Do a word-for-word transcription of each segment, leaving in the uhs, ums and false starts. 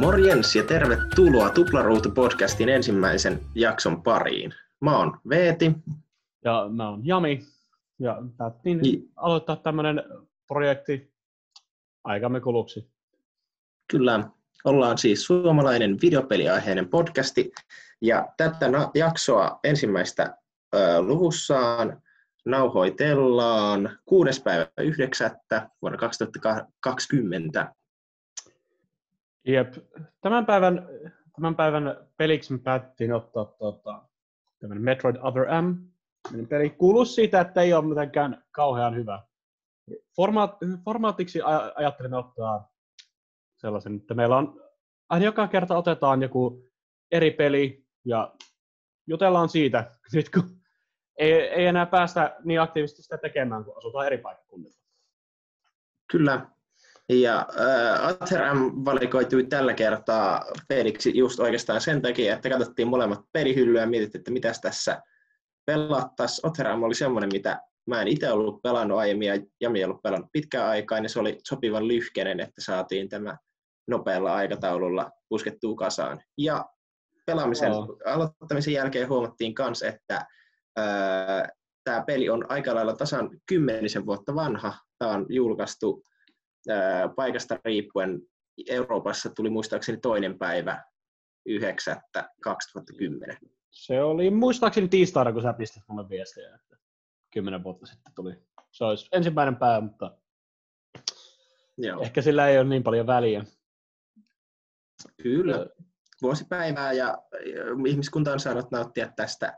Morjens ja tervetuloa Tuplaruutu-podcastin ensimmäisen jakson pariin. Mä oon Veeti. Ja mä oon Jami. Ja päättiin J- aloittaa tämmönen projekti aikamme kuluksi. Kyllä, ollaan siis suomalainen videopeliaiheinen podcasti. Ja tätä na- jaksoa ensimmäistä ö, luvussaan nauhoitellaan kuudes päivä yhdeksättä vuonna kaksituhattakaksikymmentä. Jep. Tämän päivän, tämän päivän peliksi me päätettiin ottaa tuota, tämän Metroid Other M. Peli kuuluu siitä, että ei ole mitenkään kauhean hyvä. Formaat, formaatiksi aj- ajattelin ottaa sellaisen, että meillä on, aina joka kerta otetaan joku eri peli ja jutellaan siitä, nyt kun ei, ei enää päästä niin aktiivisesti sitä tekemään, kun asutaan eri paikkakunnilla. Kyllä. Ja Atherham valikoitui tällä kertaa peliksi just oikeastaan sen takia, että katsottiin molemmat pelihyllyä ja mietittiin, että mitäs tässä pelattaisiin. Atherham oli semmoinen, mitä mä en itse ollut pelannut aiemmin ja Jami ei ollut pelannut pitkään aikaa, niin se oli sopivan lyhkenen, että saatiin tämä nopealla aikataululla puskettua kasaan. Ja pelaamisen oh. aloittamisen jälkeen huomattiin myös, että äh, tämä peli on aika lailla tasan kymmenisen vuotta vanha. Tämä on julkaistu paikasta riippuen. Euroopassa tuli muistaakseni toinen päivä yhdeksättä kaksituhattakymmenen. Se oli muistaakseni tiistaina, kun sä pistit mulle viestiä, että kymmenen vuotta sitten tuli. Se olisi ensimmäinen päivä, mutta joo, ehkä sillä ei ole niin paljon väliä. Kyllä. Vuosipäivää ja ihmiskunta on saanut nauttia tästä,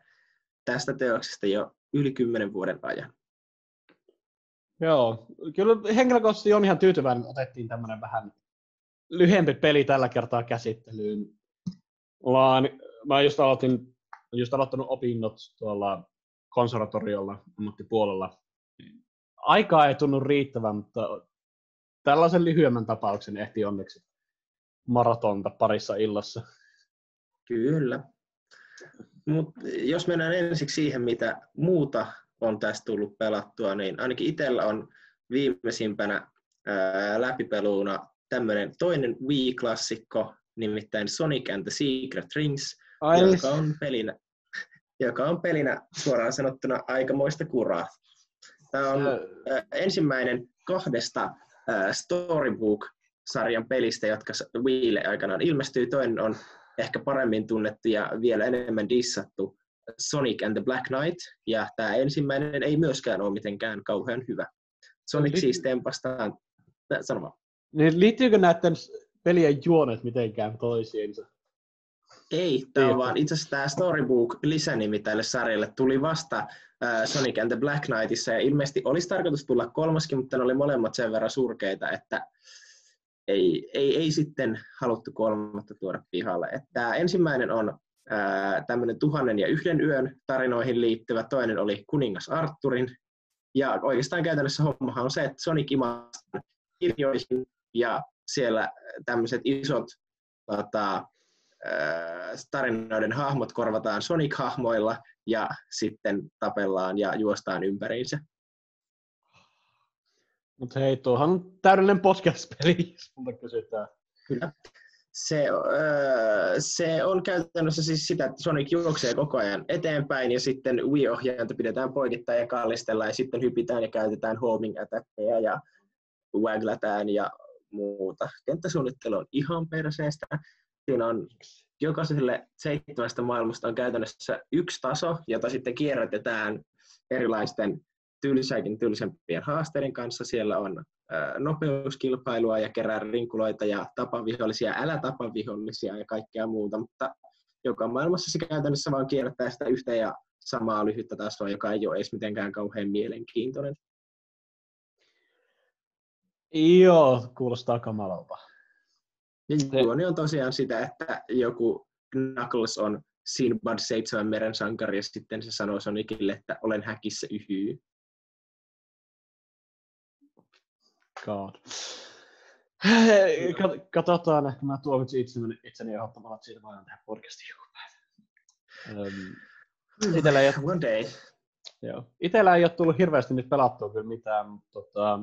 tästä teoksesta jo yli kymmenen vuoden ajan. Joo, kyllä henkilökohtaisesti on ihan tyytyväinen, otettiin tämmöinen vähän lyhyempi peli tällä kertaa käsittelyyn. Ollaan, mä oon just, aloitin, just aloittanut opinnot tuolla konservatoriolla, ammattipuolella. Aikaa ei tunnu riittävän, mutta tällaisen lyhyemmän tapauksen ehti onneksi maratonta parissa illassa. Kyllä. Mut jos mennään ensiksi siihen, mitä muuta on tästä tullut pelattua, niin ainakin itsellä on viimeisimpänä ää, läpipeluuna tämmöinen toinen Wii-klassikko, nimittäin Sonic and the Secret Rings, joka on, pelinä, joka on pelinä suoraan sanottuna aikamoista kuraa. Tämä on ää, ensimmäinen kahdesta ää, Storybook-sarjan pelistä, jotka Wiille aikanaan ilmestyy. Toinen on ehkä paremmin tunnettu ja vielä enemmän dissattu, Sonic and the Black Knight, ja tämä ensimmäinen ei myöskään ole mitenkään kauhean hyvä. Sonic Li- siis tempastaan, sano vaan. Niin, liittyykö näiden pelien juonet mitenkään toisiinsa? Ei, tämä on vaan itse asiassa tämä Storybook-lisänimi tälle sarjalle tuli vasta äh, Sonic and the Black Knightissa, ja ilmeisesti olisi tarkoitus tulla kolmaskin, mutta ne oli molemmat sen verran surkeita, että ei, ei, ei sitten haluttu kolmatta tuoda pihalle. Tämä ensimmäinen on tämmöinen tuhannen ja yhden yön tarinoihin liittyvä, toinen oli kuningas Arturin. Ja oikeastaan käytännössä hommahan on se, että Sonic imastaa kirjoihin ja siellä tämmöiset isot tota, tarinoiden hahmot korvataan Sonic-hahmoilla ja sitten tapellaan ja juostaan ympäriinsä. Mutta hei, tuohan on täydellinen podcast-peli, jos multa kysytään. Kyllä. Se, öö, se on käytännössä siis sitä, että Sonic juoksee koko ajan eteenpäin ja sitten Wii-ohjainta pidetään poikittain ja kallistellaan ja sitten hypitään ja käytetään homing attackeja ja wagglätään ja muuta. Kenttäsuunnittelu on ihan perseestä. Siinä on jokaiselle seitsemästä maailmasta on käytännössä yksi taso, jota sitten kierrätetään erilaisten tylsääkin tylsempien haasteiden kanssa. Siellä on nopeuskilpailua ja kerää rinkuloita ja tapavihollisia, älä tapavihollisia ja kaikkea muuta, mutta joka maailmassa se käytännössä vaan kiertää sitä yhtä ja samaa lyhyttä tasoa, joka ei ole edes mitenkään kauhean mielenkiintoinen. Joo, kuulostaa kamalalta. Juoni on tosiaan sitä, että joku Knuckles on Sinbad seitsemän meren sankari ja sitten se sanoo Sonicille, että olen häkissä yhyy. God. Katsotaan, ehkä mä tuomitsin itseni, itseni ehdottomalla, että siitä voidaan tehdä podcastin joku päivä. Um, One day. Joo. Itellä ei ole tullut hirveästi nyt pelattua kyllä mitään, mutta tota,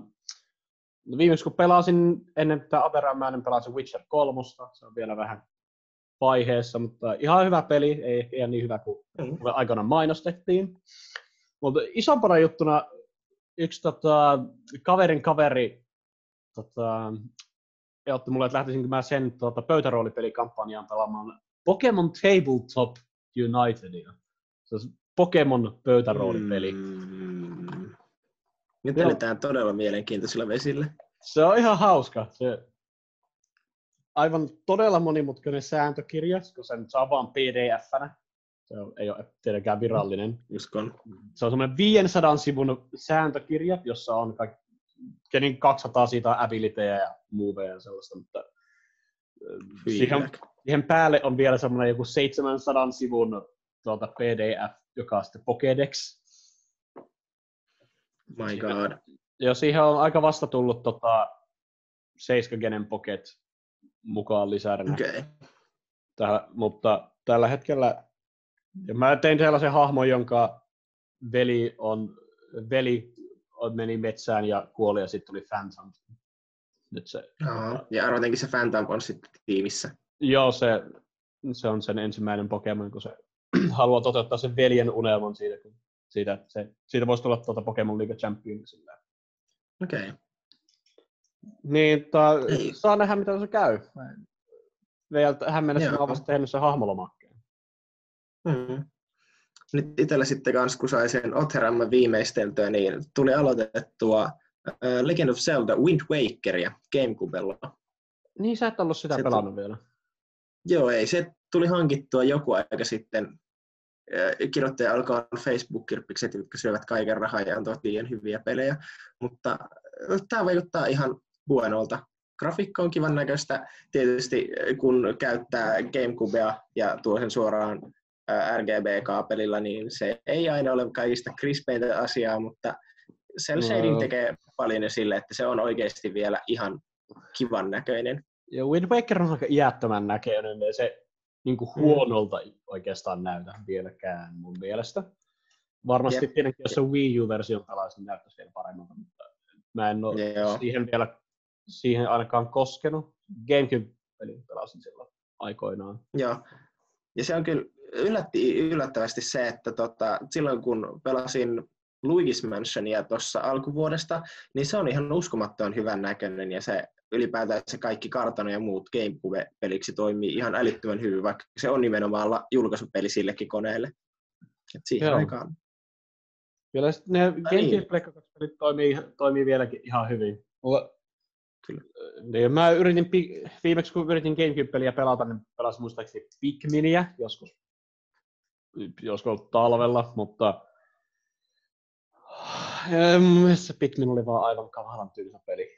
No viimeksi kun pelasin, ennen tätä Aperämään, pelasin Witcher kolme. Se on vielä vähän vaiheessa, mutta ihan hyvä peli. Ei ihan niin hyvä kuin mm. aikanaan mainostettiin. Mutta isompana juttuna yksi tota, kaverin kaveri tota, ehdotti mulle, että lähtisinkö mä sen tota, pöytäroolipelikampanjaan pelaamaan Pokemon Tabletop Unitedia. Se on Pokemon pöytäroolipeli. Mm. Nyt eletään todella mielenkiintoisilla vesillä. Se on ihan hauska. Se aivan todella monimutkainen sääntökirja, kun sen saa vaan P D F-nä. Se ei ole tietenkään virallinen. Uskon. Se on semmoinen viisisataa sivun sääntökirja, jossa on kaikki, niin kaksisataa siitä abiliteja ja moveja ja sellaista, mutta siihen, siihen päälle on vielä semmoinen joku seitsemänsataa sivun tuolta P D F, joka on sitten Pokédex. My siihen, god. Ja siihen on aika vasta tullut tota seitsemän genen Pocket mukaan lisärnä. Okei. Okay. Mutta tällä hetkellä ja mä tein sellaisen hahmon, jonka veli, on, veli on, meni metsään ja kuoli ja sitten tuli Phantom. Nyt se, no, ja arvatenkin se Phantom on sitten tiimissä. Joo, se, se on sen ensimmäinen Pokemon, kun se haluaa toteuttaa sen veljen unelman siitä, kun siitä, se, siitä voisi tulla tuota Pokemon League Champion. Okei. Okay. Niin, ta, saa nähdä, mitä se käy. Tähän mennessä mä oon vasta tehnyt sen hahmolomaan. Mm-hmm. Nyt itsellä sitten kanssa, kun sai sen Otheramman viimeisteltyä, niin tuli aloitettua uh, Legend of Zelda Wind Wakeria GameCubella. Niin, sä et ollut sitä se pelannut t- vielä. Joo, ei. Se tuli hankittua joku aika sitten. Kirjoittaja alkaa Facebook-kirppikset, jotka syövät kaiken rahaa ja antavat liian hyviä pelejä. Mutta tämä vaikuttaa ihan huonolta. Grafiikka on kivan näköistä, tietysti kun käyttää GameCubea ja tuo sen suoraan R G B-kaapelilla, niin se ei aina ole kaikista krispeintä asiaa, mutta cel shading no. tekee paljon sille, että se on oikeasti vielä ihan kivan näköinen. Ja Wind Waker on aika iättömän näköinen, ja se niin kuin huonolta mm. oikeastaan näytä vieläkään mun mielestä. Varmasti yep. tietenkin, jos se Wii U-version pelaisi, niin näyttäisi vielä paremmalta, mutta mä en ole Joo. siihen vielä siihen ainakaan koskenut. GameCube-pelin pelasin silloin aikoinaan. Joo, ja se on kyllä Yllätti, yllättävästi se, että tota, silloin kun pelasin Luigi's Mansionia tuossa alkuvuodesta, niin se on ihan uskomattoman hyvän näköinen ja se ylipäätään se kaikki kartano ja muut GameCube-peliksi toimii ihan älyttömän hyvin, vaikka se on nimenomaan julkaisupeli sillekin koneelle. Et siihen Joo. aikaan. Kyllä ne GameCube-pelit toimii, toimii vieläkin ihan hyvin. Mulla... Kyllä. Mä yritin, viimeksi kun yritin GameCube-peliä pelata, niin pelasin muistaakseni Pikminiä joskus. Joskus talvella, mutta se Pikmin oli vaan aivan kamalan tylsä peli.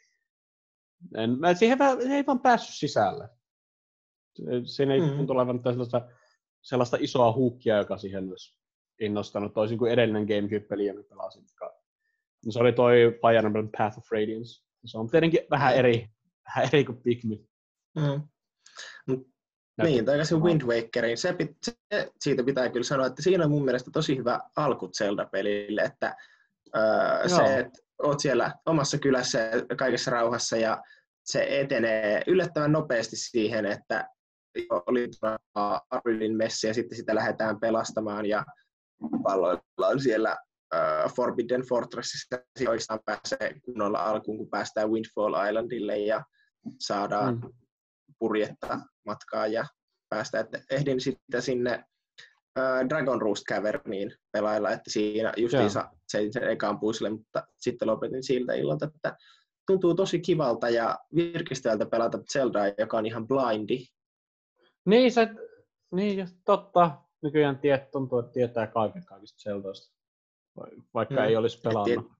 En, mä, siihen vähän, ei vaan päässyt sisälle. Siinä ei mm-hmm. tuntu olevan mitään sellaista, sellaista isoa huukkia, joka siihen olisi innostanut, toisin kuin edellinen GameCube-peli, jonka pelasin. No, se oli toi Fire Emblem Path of Radiance. Se on tietenkin vähän eri, vähän eri kuin Pikmin. Mm-hmm. Niin, takaisin Wind Wakeriin. Se, se, siitä pitää kyllä sanoa, että siinä on mun mielestä tosi hyvä alku Zelda-pelille, että öö, se, että oot siellä omassa kylässä ja kaikessa rauhassa ja se etenee yllättävän nopeasti siihen, että oli Arylin messi ja sitten sitä lähdetään pelastamaan ja palloillaan siellä öö, Forbidden Fortressissa. Siinä oikeastaan pääsee kunnolla alkuun, kun päästään Windfall Islandille ja saadaan mm. purjetta matkaa ja päästä, että ehdin sitten sinne ä, Dragon Roost Caverniin pelailla, että siinä justiinsa sen, sen ekaan puisille, mutta sitten lopetin siltä illalta, että tuntuu tosi kivalta ja virkistävältä pelata Zeldaa, joka on ihan blindi. Niin, se, niin totta. Nykyään tiet, tuntuu, että tietää kaiken kaikista Zeldaista, vaikka mm. ei olisi pelannut.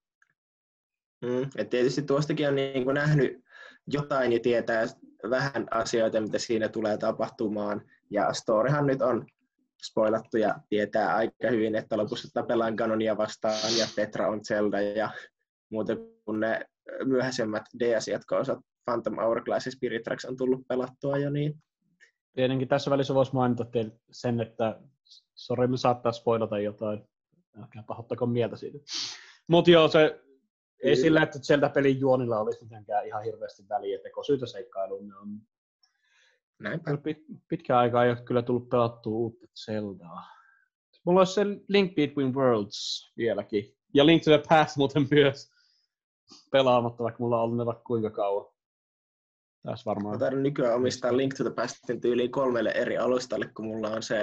Mm. Et tietysti tuostakin on niin kuin nähnyt jotain ja tietää vähän asioita, mitä siinä tulee tapahtumaan. Ja storyhan nyt on spoilattu ja tietää aika hyvin, että lopussa tapellaan Ganonia vastaan ja Tetra on Zelda ja muuten kuin ne myöhäisemmät D S-jatko-osat Phantom Hourglass ja Spirit Tracks on tullut pelattua jo niin. Tietenkin tässä välissä voisi mainita sen, että sori, me saattaa spoilata jotain. Älkää pahoittako mieltä siitä. Mut joo, se Ei sillä, että sieltä pelin juonilla olisi mitenkään ihan hirveästi väliä, että syytä seikkailuun ne on. Näinpä. Pitkään aikaa ei ole kyllä tullut pelattua uutta Zeldaa. Mulla olisi se Link Between Worlds vieläkin. Ja Link to the Past muuten myös pelaamatta, vaikka mulla on ollut ne vaikka kuinka kauan. Tässä varmaan. Mä tarvitsen nykyään omistaa Link to the Pastin tyyliin kolmelle eri alustalle, kun mulla on se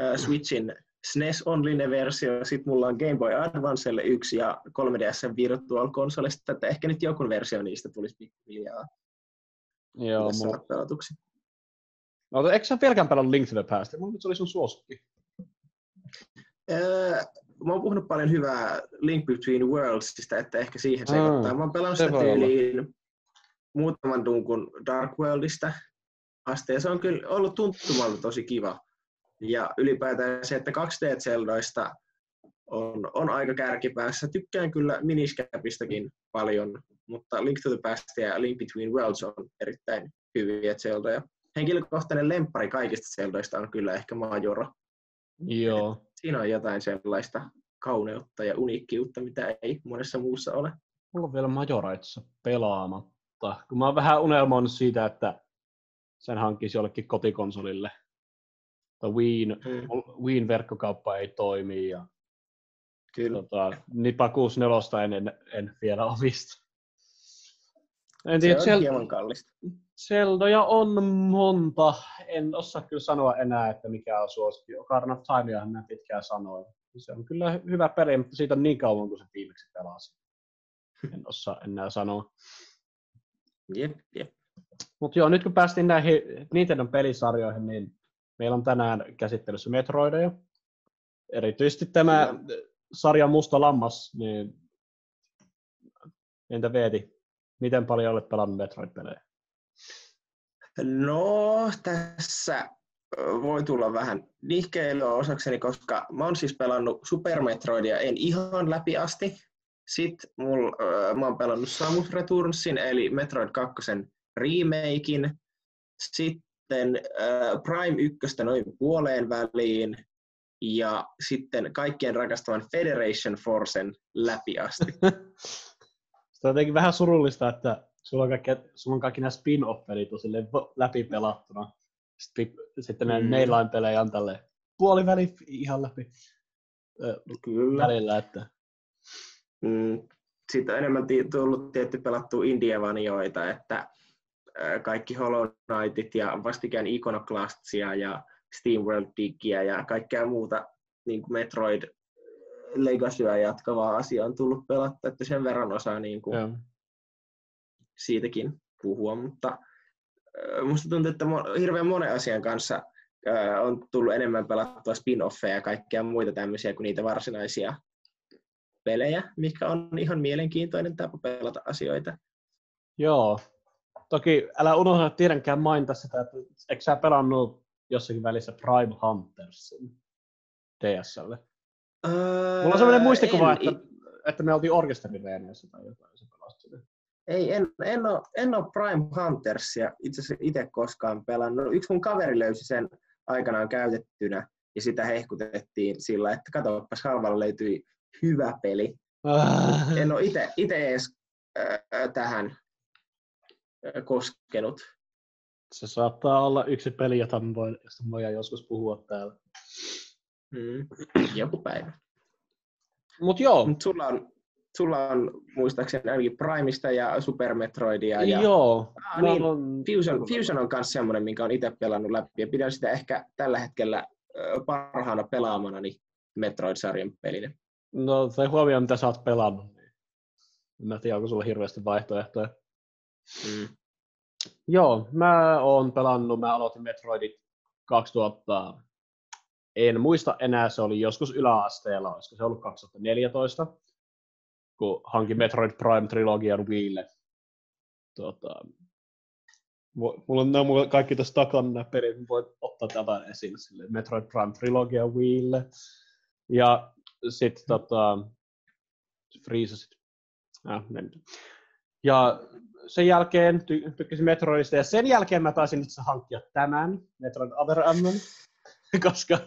äh, Switchin S N E S-onlyinen versio, sit mulla on Game Boy Advancelle yksi ja kolme D S:n Virtual Consolesta, että ehkä nyt joku versio niistä tulisi pikkuhiljaa. Joo, mulla... pelatuksi. No, eikö sä vieläkään pelannut Link to the Past? Mulla nyt se oli sun suosikki. Öö, mä oon puhunut paljon hyvää Link Between Worldsista, että ehkä siihen sekoittaa. Mä oon pelannut sitä tyyliin muutaman tunkun Dark Worldista asti, ja se on kyllä ollut tuntumalta tosi kiva. Ja ylipäätään se, että kaksi D-Zeldoista on, on aika kärkipäässä. Tykkään kyllä Miniscapistakin paljon, mutta Link to the Past ja Link Between Worlds on erittäin hyviä Zeldoja. Henkilökohtainen lemppari kaikista Zeldoista on kyllä ehkä Majora. Joo. Siinä on jotain sellaista kauneutta ja uniikkiutta, mitä ei monessa muussa ole. Mulla on vielä Majora itse pelaamatta, kun mä oon vähän unelmoinut siitä, että sen hankkisi jollekin kotikonsolille. Wiin, mm. Wiin verkkokauppa ei toimi ja tota, Nipa kuusikymmentäneljä en, en, en vielä omista. En tiedä, se on hieman kallista. Zeldoja on monta. En osaa kyllä sanoa enää, että mikä on suosikki. Ocarina of Timeahan mä pitkään sanoin. Se on kyllä hyvä peli, mutta siitä on niin kauan, kun se viimeksi pelasi. En osaa enää sanoa. Jep, jep. Mut joo, nyt kun päästiin näihin Nintendon pelisarjoihin, niin meillä on tänään käsittelyssä Metroideja. Erityisesti tämä sarja Musta Lammas, niin entä Veeti? Miten paljon olet pelannut Metroid-pelejä? No, tässä voi tulla vähän nihkeilyä osakseni, koska mä oon siis pelannut Super Metroidia, en ihan läpi asti. Sitten mul, mä oon pelannut Samus Returnsin, eli Metroid kakkosen remakein. Sitten Prime ykköstä noin puoleen väliin. Ja sitten kaikkien rakastavan Federation Forcen läpi asti. Se on jotenkin vähän surullista, että sulla on kaikki, sulla on kaikki nämä spin-off-pelit läpi pelattuna. Sitten, sitten mm. ne mainline-pelejä on tälleen puoliväli ihan läpi Kyllä. välillä. Että. Mm. Sitten on enemmän tullut tietty pelattua indie-vanioita, että kaikki Hollow Knightit ja vastikään Iconoclastia ja SteamWorld Digia ja kaikkea muuta niin kuin Metroid Legacyä jatkavaa asiaa on tullut pelattua, että sen verran osaa niin kuin yeah. siitäkin puhua, mutta musta tuntuu, että hirveän monen asian kanssa on tullut enemmän pelattua spin-offeja ja kaikkea muita tämmöisiä kuin niitä varsinaisia pelejä, mikä on ihan mielenkiintoinen tapa pelata asioita. Joo. Toki älä unohda tietenkään mainita sitä, että eikö sä pelannut jossakin välissä Prime Huntersin D S L? Öö, Mulla on sellainen muistikuva, en, että, että me oltiin orkesterireeneissä tai jotain, se pelasi. Ei, en, en, ole, en ole Prime Huntersia itse asiassa itse koskaan pelannut. Yksi mun kaveri löysi sen aikanaan käytettynä ja sitä hehkutettiin sillä, että katsopas halvalla löytyi hyvä peli. Ah. En ole ite, ite edes äh, tähän äh, koskenut. Se saattaa olla yksi peli, jota me voidaan, josta me voidaan joskus puhua täällä. Mm, joku päivä. Mut joo. Mut sulla on, sulla on muistaakseni ainakin Primesta ja Super Metroidia. Ja, joo. Ah, niin, on... Fusion, Fusion on myös semmoinen, minkä olen itse pelannut läpi. Ja pidän sitä ehkä tällä hetkellä parhaana pelaamanani Metroid-sarjan pelinä. No, tai huomioon, mitä sä oot pelannut. Mä tiedän, onko sulla hirveästi vaihtoehtoja. Mm. Joo, mä oon pelannut, mä aloitin Metroidit kaksituhatta. En muista enää, se oli joskus yläasteella, olisiko se ollut kaksituhattaneljätoista, kun hankin Metroid Prime-trilogian Wiille. Tota, mulla on, mulla on kaikki tässä takana nämä pelit, voin ottaa tämän esiin sille Metroid Prime-trilogian Wiille. Ja sitten tota, friisasit. Äh, ja sen jälkeen ty- tykkäsin Metroidista ja sen jälkeen mä taisin itse hankkia tämän, Metroid Other M, koska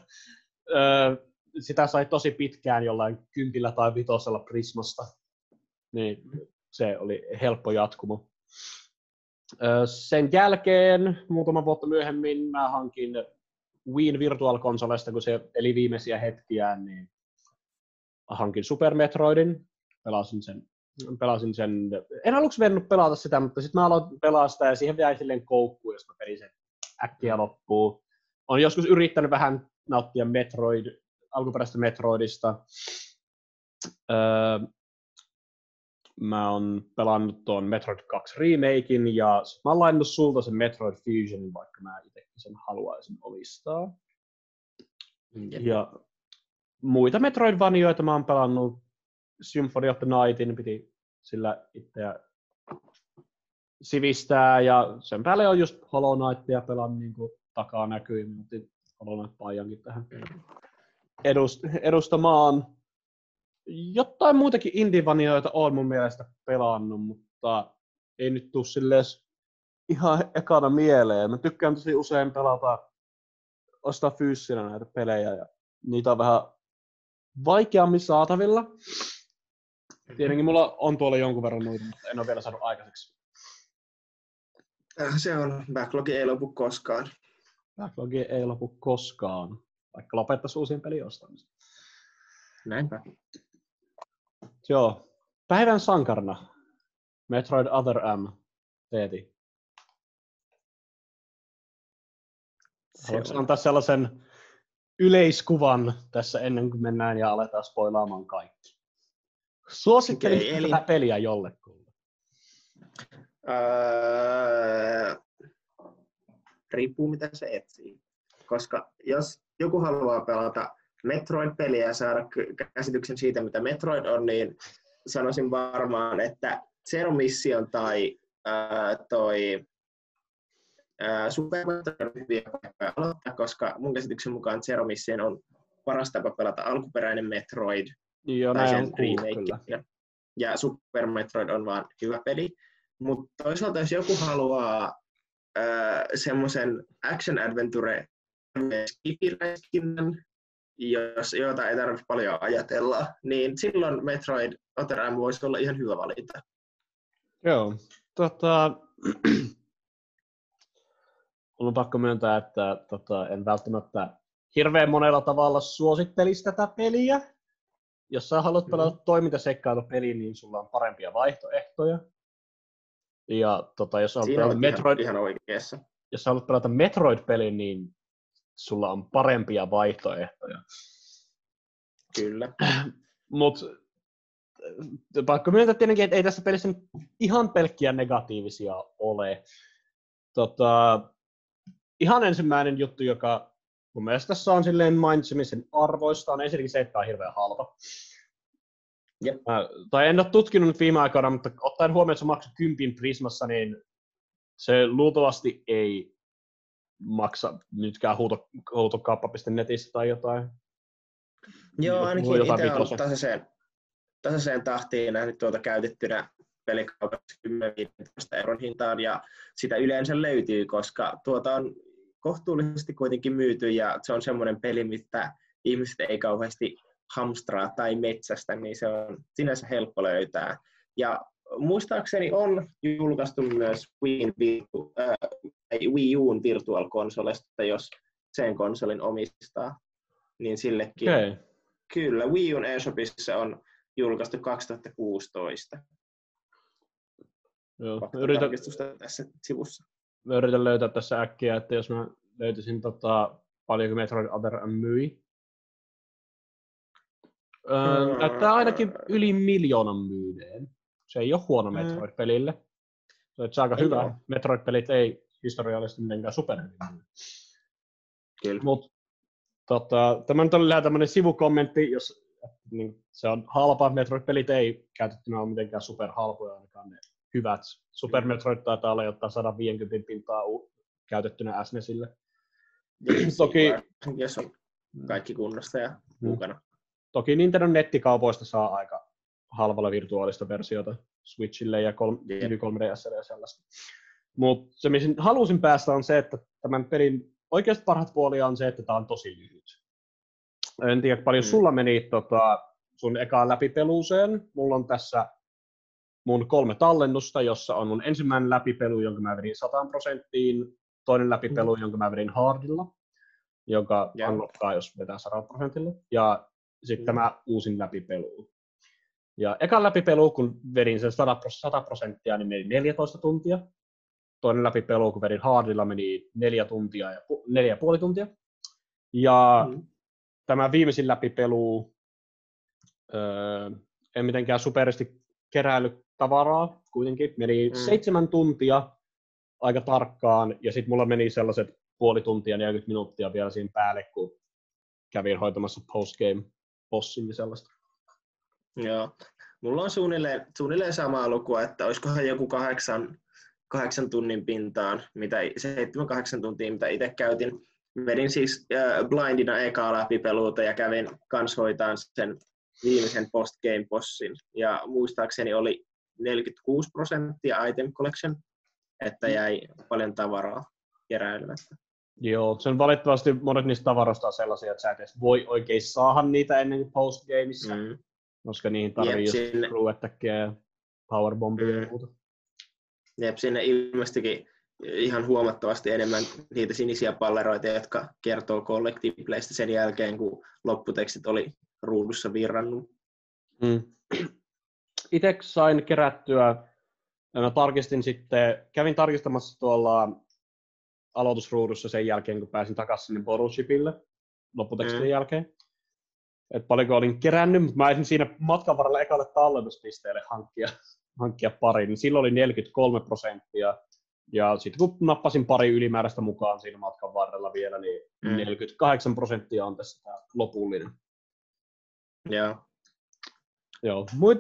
öö, sitä sai tosi pitkään jollain kympillä tai vitosella Prismasta. niin se oli helppo jatkumo. Sen jälkeen, muutama vuotta myöhemmin, mä hankin Wiin Virtual Consolesta, kun se eli viimeisiä hetkiään, niin hankin Super Metroidin, pelasin sen. Pelasin sen. En aluksi vennyt pelata sitä, mutta sitten mä aloin pelaa sitä ja siihen jäi silleen koukkuun, jos mä pelin sen äkkiä loppuun. Olen joskus yrittänyt vähän nauttia Metroid, alkuperäistä Metroidista. Öö, mä oon pelannut tuon Metroid kaksi remakein ja mä oon lainannut sulta sen Metroid Fusionin, vaikka mä itsekin sen haluaisin omistaa. Jep. Ja muita Metroidvanioita mä oon pelannut. Symphony of the Nightin piti sillä itseä sivistää ja sen päälle on just Hollow Knightia pelannut niin kuin takaa näkyy, mutta Hollow Knight paijankin tähän edustamaan. Jotain muitakin indie-vanioita on mun mielestä pelannut, mutta ei nyt tuu silleen ihan ekana mieleen. Mä tykkään tosi usein pelata, ostaa fyysinä näitä pelejä ja niitä on vähän vaikeammin saatavilla. Tietenkin mulla on tuolla jonkun verran noita, mutta en ole vielä saanut aikaiseksi. Se on. Backlogi ei lopu koskaan. Backlogi ei lopu koskaan. Vaikka lopettaisi uusien pelin ostamisen. Näinpä. Joo. Päivän sankarna. Metroid Other M. Teeti. Haluatko antaa sellaisen yleiskuvan tässä ennen kuin mennään ja aletaan spoilaamaan kaikki? Suosittelit okay, eli... tätä peliä jollekulle? Öö, riippuu mitä se etsii. Koska jos joku haluaa pelata Metroid-peliä ja saada käsityksen siitä, mitä Metroid on, niin sanoisin varmaan, että Zero Mission tai öö, toi öö, Super Metroid on hyviä paikkoja aloittaa, koska mun käsityksen mukaan Zero Mission on paras tapa pelata alkuperäinen Metroid. Joo, tai sen remake. Ja Super Metroid on vaan hyvä peli. Mutta toisaalta jos joku haluaa äh, semmoisen action adventure skipiräiskinnän, jota ei tarvitse paljon ajatella, niin silloin Metroid Other M voisi olla ihan hyvä valinta. Joo. Tota... Mulla on pakko myöntää, että tota, en välttämättä hirveän monella tavalla suosittelisi tätä peliä. Jos sä haluat pelata toimintaseikkailupeliä, niin sulla on parempia vaihtoehtoja. Ja tota, jos, haluat pelata Metroid, ihan, ihan jos sä haluat pelata Metroid-peli, niin sulla on parempia vaihtoehtoja. Kyllä. Mut pakko myöntää tietenkin, että ei tässä pelissä ihan pelkkiä negatiivisia ole. Tota, ihan ensimmäinen juttu, joka mun mielestä tässä on silleen mainitsemisen arvoista, on ensinnäkin se, että on hirveän halpa. Yep. Mä, tai en ole tutkinut viime aikoina, mutta ottaen huomioon, että se maksoi kympin Prismassa, niin se luultavasti ei maksa nytkään huuto, huutokauppa piste netissä tai jotain. Joo, ainakin itse on tasaiseen, tasaiseen tahtiin nähnyt tuota käytettynä pelikaupassa kymmenen viisitoista euron hintaan, ja sitä yleensä löytyy, koska tuota on kohtuullisesti kuitenkin myyty ja se on semmoinen peli, mitä ihmiset ei kauheasti hamstraa tai metsästä, niin se on sinänsä helppo löytää. Ja muistaakseni on julkaistu myös Wii U:n Virtual Consolesta, jos sen konsolin omistaa, niin sillekin. Okay. Kyllä, Wii U:n eShopissa on julkaistu kaksituhattakuusitoista. Joo, yritän tässä sivussa. Mä yritän löytää tässä äkkiä, että jos mä löytäisin tota, paljonko Metroid Other M myi. Öö, näyttää ainakin yli miljoonan myyneen. Se ei ole huono Metroid-pelille. Se on aika ei hyvä. Ole. Metroid-pelit ei historiallisesti mitenkään superhyviä. Mut tota, tämä nyt oli lähden tämmönen sivukommentti, jos niin, se on halpa. Metroid-pelit ei käytettynä ole mitenkään superhalpoja ainakaan ne hyvät. Super Metroid taitaa olla jotain sata viisikymmentä pintaa u- käytettynä SNESille. Toki jos on kaikki kunnossa ja mukana. Mm. Toki Nintendo nettikaupoista saa aika halvalla virtuaalista versiota Switchille ja kolme D S L ja sellaista. Mutta se, mihin halusin päästä, on se, että tämän pelin oikeasti parhaat puolia on se, että tämä on tosi lyhyt. En tiedä, paljon mm. sulla meni tota, sun ekaan läpipeluuseen. Mulla on tässä mun kolme tallennusta, jossa on mun ensimmäinen läpipelu, jonka mä vedin sata prosenttiin, toinen läpipelu, jonka mä vedin hardilla, joka unlockkaa, jos vetää sata prosentilla, ja sitten tämä uusin läpipelu. Ja ekan läpipelu, kun vedin sen sata prosenttia, niin meni neljätoista tuntia. Toinen läpipelu, kun vedin hardilla, meni neljä tuntia ja pu- neljä ja puoli tuntia. Ja mm. tämä viimeisin läpipelu, öö, en mitenkään superisti keräillyt tavaraa, kuitenkin meni mm. seitsemän tuntia aika tarkkaan. Ja sitten mulla meni sellaiset puoli tuntia, neljäkymmentä minuuttia vielä siinä päälle, kun kävin hoitamassa postgame-bossin ja sellaista. Joo. Mulla on suunnilleen, suunnilleen samaa lukua, että olisikohan joku kahdeksan, kahdeksan tunnin pintaan, mitä seitsemän kahdeksan tuntia, mitä itse käytin. Vedin siis äh, blindina ekaa läpipeluuta ja kävin kans hoitaan sen viimeisen postgame-bossin. Ja muistaakseni oli neljäkymmentäkuusi prosenttia item collection, että jäi paljon tavaraa keräilymättä. Joo, sen valitettavasti monet niistä tavaroista on sellaisia, että sä et edes voi oikein saada niitä ennen kuin postgameissa. Mm. Koska niihin tarvii just crew-attackia, powerbombia mm. ja muuta. Jep, sinne ilmestyikin ihan huomattavasti enemmän niitä sinisiä palleroita, jotka kertoo collectibleista sen jälkeen, kun lopputekstit oli ruudussa virrannut. Mm. Itse sain kerättyä, mä tarkistin sitten, kävin tarkistamassa tuolla aloitusruudussa sen jälkeen, kun pääsin takaisin sinne Borulshipille lopputekstin mm. jälkeen. Et paljonko olin kerännyt, mutta mä olisin siinä matkan varrella ekalle tallennuspisteelle hankkia, hankkia pari, niin silloin oli neljäkymmentäkolme prosenttia. Ja sitten kun nappasin pari ylimääräistä mukaan siinä matkan varrella vielä, niin mm. neljäkymmentäkahdeksan prosenttia on tässä tämä lopullinen. Yeah. Joo. Muit,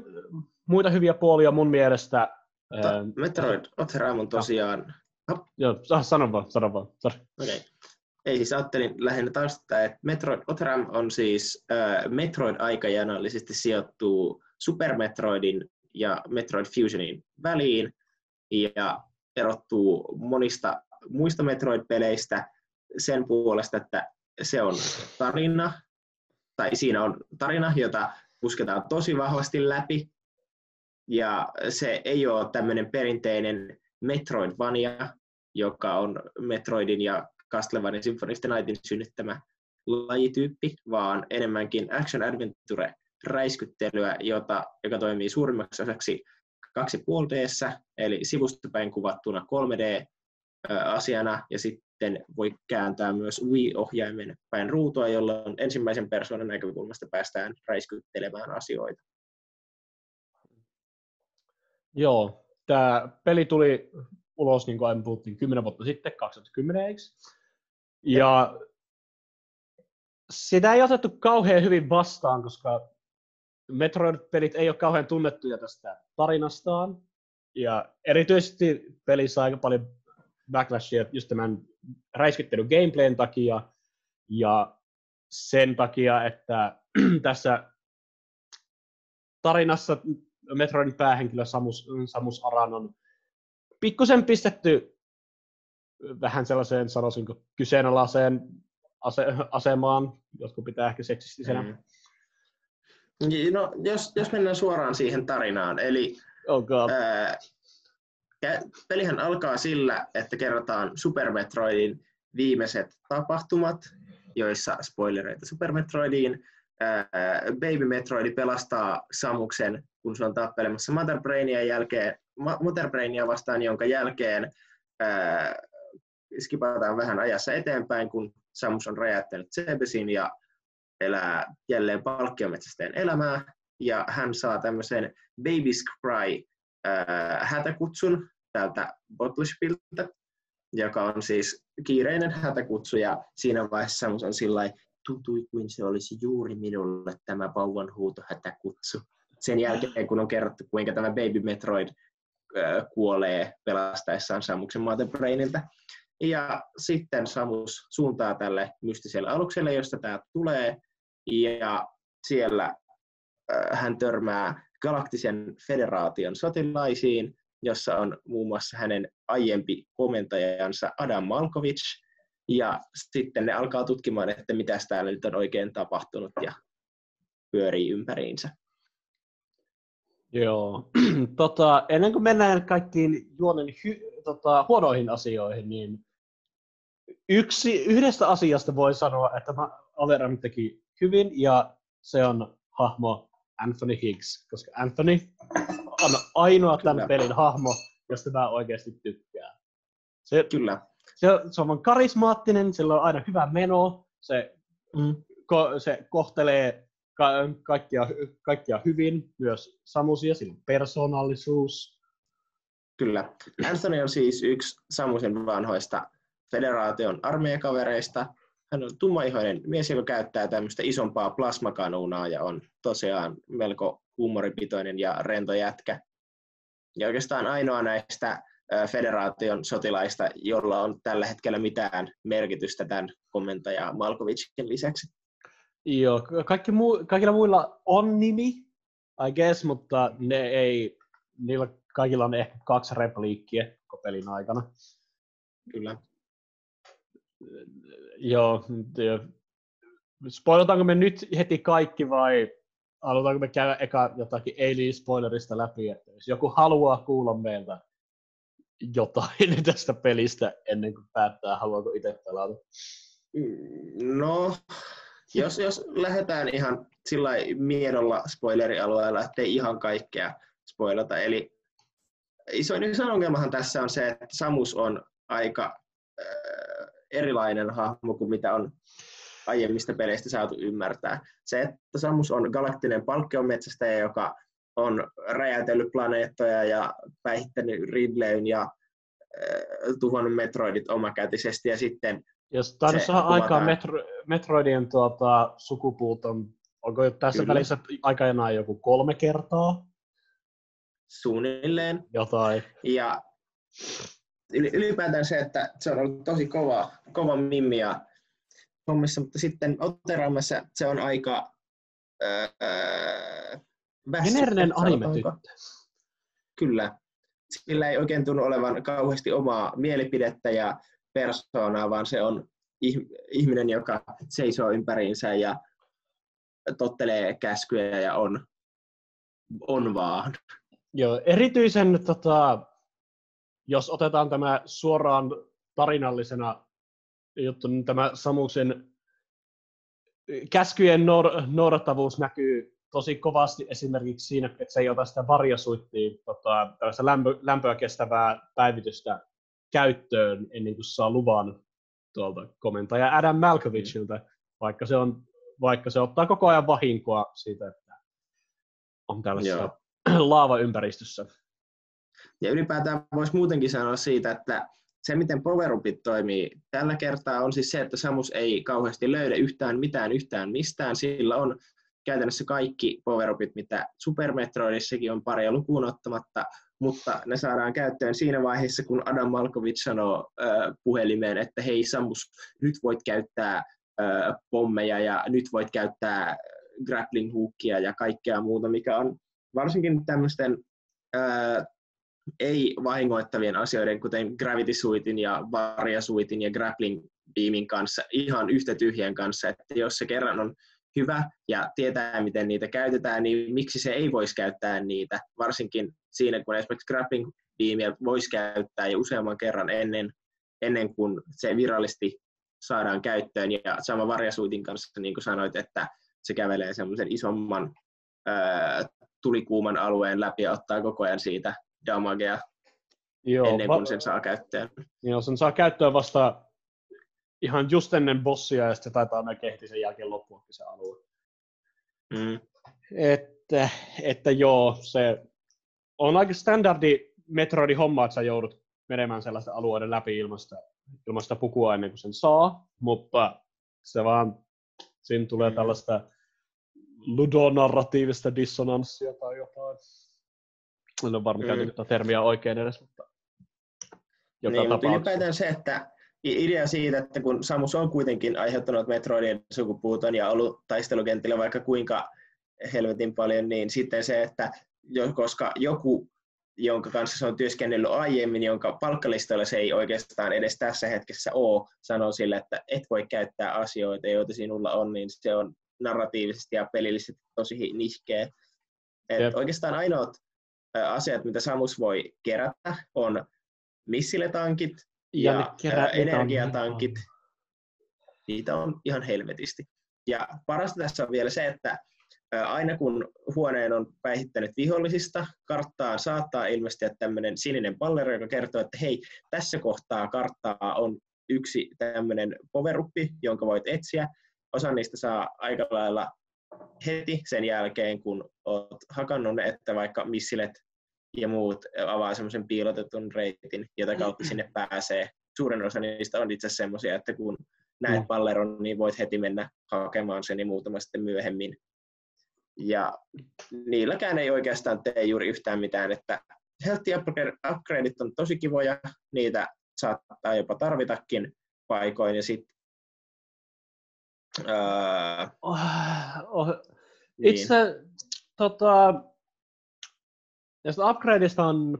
muita hyviä puolia mun mielestä... Ota, ää, Metroid, oot Raamon tosiaan... No. Joo, sano vaan, sano vaan. Okay. Ei siis ajattelin lähinnä taustata, että Metroid Otram on siis äh, Metroid-aikajanallisesti sijoittuu Super Metroidin ja Metroid Fusionin väliin ja erottuu monista muista Metroid-peleistä sen puolesta, että se on tarina, tai siinä on tarina, jota pusketaan tosi vahvasti läpi ja se ei ole tämmöinen perinteinen Metroidvania, joka on Metroidin ja Castlevania Symphony of the Nightin synnyttämä lajityyppi, vaan enemmänkin action adventure räiskyttelyä, jota, joka toimii suurimmaksi osaksi kaksi pilkku viisi D, eli sivustapäin kuvattuna kolme D-asiana, ja sitten voi kääntää myös Wii-ohjaimen päin ruutua, jolloin ensimmäisen persoonan näkökulmasta päästään räiskyttelemään asioita. Joo, tämä peli tuli ulos, niin kuin aiemmin puhuttiin, kymmenen vuotta sitten, kaksituhattakymmenen, eikö? Ja sitä ei otettu kauhean hyvin vastaan, koska Metroid-pelit ei ole kauhean tunnettuja tästä tarinastaan. Ja erityisesti pelissä aika paljon backlashia just tämän räiskittelyn gameplayn takia ja sen takia, että tässä tarinassa Metroidin päähenkilö Samus, Samus Aran on pikkusen pistetty vähän sellaiseen, sanoisinko, kyseenalaiseen ase- asemaan, jotkut pitää ehkä seksistisenä. Mm. No, jos, jos mennään suoraan siihen tarinaan, eli oh ää, pelihän alkaa sillä, että kerrotaan Super Metroidin viimeiset tapahtumat, joissa spoilereita Super Metroidiin. Ää, Baby Metroidi pelastaa Samuksen, kun se on tappelemassa Motherbrainia jälkeen, Motherbrainia vastaan, jonka jälkeen ää, skipataan vähän ajassa eteenpäin, kun Samus on räjäyttänyt Zebesin ja elää jälleen palkkiometsästäjän elämää. Ja hän saa tämmöisen Baby's Cry ää, hätäkutsun täältä Bottleshipiltä, joka on siis kiireinen hätäkutsu. Ja siinä vaiheessa Samus on sillai, tutui kuin se olisi juuri minulle tämä vauvan huuto hätäkutsu. Sen jälkeen, kun on kerrottu, kuinka tämä Baby Metroid kuolee pelastaessaan Samuksen Motherbrainilta. Ja sitten Samus suuntaa tälle mystiselle alukselle, josta tämä tulee, ja siellä hän törmää Galaktisen federaation sotilaisiin, jossa on muun muassa hänen aiempi komentajansa Adam Malkovich, ja sitten ne alkaa tutkimaan, että mitä täällä nyt on oikein tapahtunut, ja pyörii ympäriinsä. Joo. tota, ennen kuin mennään kaikkiin juonen hy- tota, huonoihin asioihin, niin yksi, yhdestä asiasta voi sanoa, että Averam teki hyvin, ja se on hahmo Anthony Higgs, koska Anthony on ainoa tämän Kyllä. pelin hahmo, josta mä oikeasti tykkään. Se, Kyllä. Se, se on karismaattinen, sillä on aina hyvä meno, se, mm. ko, se kohtelee ka, kaikkia, kaikkia hyvin, myös Samusia, sillä on persoonallisuus. Kyllä. Anthony on siis yksi Samusin vanhoista federaation armeijakavereista. Hän on tummaihoinen mies, joka käyttää tämmöistä isompaa plasmakanuunaa ja on tosiaan melko huumoripitoinen ja rento jätkä. Ja oikeastaan ainoa näistä federaation sotilaista, jolla on tällä hetkellä mitään merkitystä tämän kommentajaa Malkovicin lisäksi. Joo, kaikki muu, kaikilla muilla on nimi, I guess, mutta ne ei, niillä kaikilla on ehkä kaksi repliikkiä pelin aikana. Kyllä. Joo, spoilataanko me nyt heti kaikki vai aloitaanko me käydä eka jotakin Alien-spoilerista läpi, että jos joku haluaa kuulla meiltä jotain tästä pelistä ennen kuin päättää, haluaako itse pelata? No, jos, jos lähdetään ihan sillä miedolla spoilerialueella, ettei ihan kaikkea spoilata. Eli isoin iso ongelmahan tässä on se, että Samus on aika erilainen hahmo kuin mitä on aiemmista peleistä saatu ymmärtää. Se, että Samus on galaktinen palkkionmetsästäjä, joka on räjäytellyt planeettoja ja päihittänyt Ridleyn ja äh, tuhonnut Metroidit omakätisesti ja sitten... Jos tarvitsee aikaa metro, Metroidien tuota, sukupuuton, onko tässä Kyllä. välissä aika enää joku kolme kertaa? Suunnilleen. Jotain. Ja... Ylipäätään se, että se on ollut tosi kova, kova mimmi ja hommissa, mutta sitten Otteramassa se on aika öö, venerinen anime-tyttö. Kyllä. Sillä ei oikein tunnu olevan kauheasti omaa mielipidettä ja persoonaa, vaan se on ihminen, joka seisoo ympäriinsä ja tottelee käskyjä ja on, on vaan. Joo, erityisen... Tota... Jos otetaan tämä suoraan tarinallisena juttu, niin tämä Samusin käskyjen noudattavuus näkyy tosi kovasti esimerkiksi siinä, että se ei ota sitä varjosuittia, tota, tällaista lämpö, lämpöä kestävää päivitystä käyttöön ennen kuin saa luvan tuolta komentaja Adam Malkovicilta, vaikka se, on, vaikka se ottaa koko ajan vahinkoa siitä, että on tällaisessa laavaympäristössä. Ja ylipäätään voisi muutenkin sanoa siitä, että se miten power-upit toimii tällä kertaa on siis se, että Samus ei kauheasti löydä yhtään mitään yhtään mistään. Sillä on käytännössä kaikki power-upit, mitä Super Metroidissakin on paria lukuun ottamatta, mutta ne saadaan käyttöön siinä vaiheessa, kun Adam Malkovich sanoo äh, puhelimeen, että hei Samus, nyt voit käyttää äh, pommeja ja nyt voit käyttää grappling hookia ja kaikkea muuta, mikä on varsinkin tämmöisten... Äh, ei vahingoittavien asioiden, kuten gravity-suitin ja varjasuitin ja grappling-beamin kanssa, ihan yhtä tyhjän kanssa, että jos se kerran on hyvä ja tietää, miten niitä käytetään, niin miksi se ei voisi käyttää niitä, varsinkin siinä, kun esimerkiksi grappling-beamia voisi käyttää jo useamman kerran ennen, ennen kuin se virallisesti saadaan käyttöön, ja sama varjasuitin kanssa, niin kuin sanoit, että se kävelee semmoisen isomman ää, tulikuuman alueen läpi ja ottaa koko ajan siitä damagea Joo, ennen kuin sen saa käyttöön. Joo, sen saa käyttöön vasta ihan just ennen bossia ja sitten taitaa melkein heti sen jälkeen loppuakin se alue. Mm. Että, että joo, se on aika standardi Metroidin homma, että sä joudut menemään sellaista alueiden läpi ilmasta, ilmasta pukua ennen kuin sen saa, mutta se vaan, siinä tulee mm. tällaista ludonarratiivista dissonanssia tai jotain. En ole varmaan käytetty mm. termiä oikein edes, mutta joka niin, tapauksessa. Ylipäätään se, että idea siitä, että kun Samus on kuitenkin aiheuttanut Metroidien sukupuuton ja ollut taistelukentillä vaikka kuinka helvetin paljon, niin sitten se, että koska joku, jonka kanssa se on työskennellyt aiemmin, jonka palkkalistoilla se ei oikeastaan edes tässä hetkessä ole, sanoo sille, että et voi käyttää asioita, joita sinulla on, niin se on narratiivisesti ja pelillisesti tosi nihkeä. Et oikeastaan ainoat asiat, mitä Samus voi kerätä, on missiletankit ja, ja energiatankit. Niitä on ihan helvetisti. Ja parasta tässä on vielä se, että aina kun huoneen on päihittänyt vihollisista, karttaan saattaa ilmestyä tämmöinen sininen pallero, joka kertoo, että hei, tässä kohtaa karttaa on yksi tämmöinen poveruppi, jonka voit etsiä. Osa niistä saa aika lailla heti sen jälkeen, kun olet hakannut, että vaikka missilet ja muut avaa semmoisen piilotetun reitin, jota kautta sinne pääsee. Suurin osa niistä on itse asiassa semmoisia, että kun näet palleron, niin voit heti mennä hakemaan sen ja muutama sitten myöhemmin. Ja niilläkään ei oikeastaan tee juuri yhtään mitään, että health upgradeit on tosi kivoja, niitä saattaa jopa tarvitakin paikoin ja sitten öö, oh, oh. niin. Itse tota, tästä upgradeista on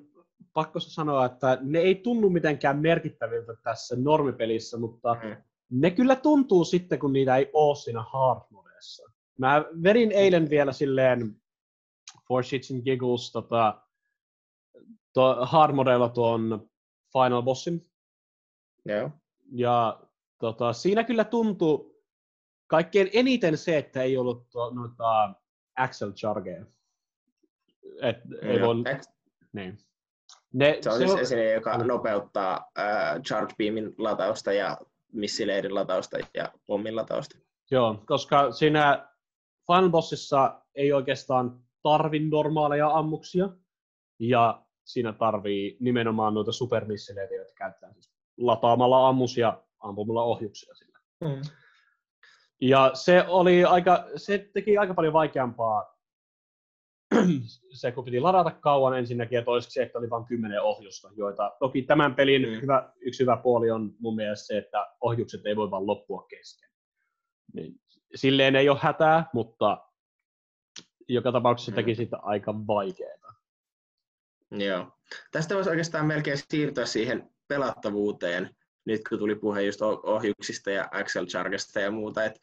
pakko sanoa, että ne ei tunnu mitenkään merkittäviltä tässä normipelissä, mutta hmm. ne kyllä tuntuu sitten, kun niitä ei ole siinä hard modessa. Mä vedin eilen vielä silleen for shits and giggles tota, to, hard modella tuon final bossin. Yeah. Ja tota, siinä kyllä tuntui kaikkein eniten se, että ei ollut to, noita axel chargeja. Et ei mm, voi... Ex- niin. Ne, se on se siis on... esine, joka nopeuttaa uh, charge beamin latausta ja missileiden latausta ja pommin latausta. Joo, koska siinä Final Bossissa ei oikeastaan tarvi normaaleja ammuksia, ja siinä tarvii nimenomaan noita supermissileitä, joita käytetään siis lataamalla ammus ja ampumalla ohjuksia sillä. Mm. Ja se, oli aika, se teki aika paljon vaikeampaa, se kun piti ladata kauan ensinnäkin, ja toiseksi se, että oli vain kymmenen ohjusta, joita toki tämän pelin mm. hyvä, yksi hyvä puoli on mun mielestä se, että ohjukset ei voi vaan loppua kesken. Niin. Silleen ei ole hätää, mutta joka tapauksessa teki sitä aika vaikeaa. Joo. Tästä voisi oikeastaan melkein siirtyä siihen pelattavuuteen, nyt kun tuli puhe just ohjuksista ja Axel Chargesta ja muuta. Et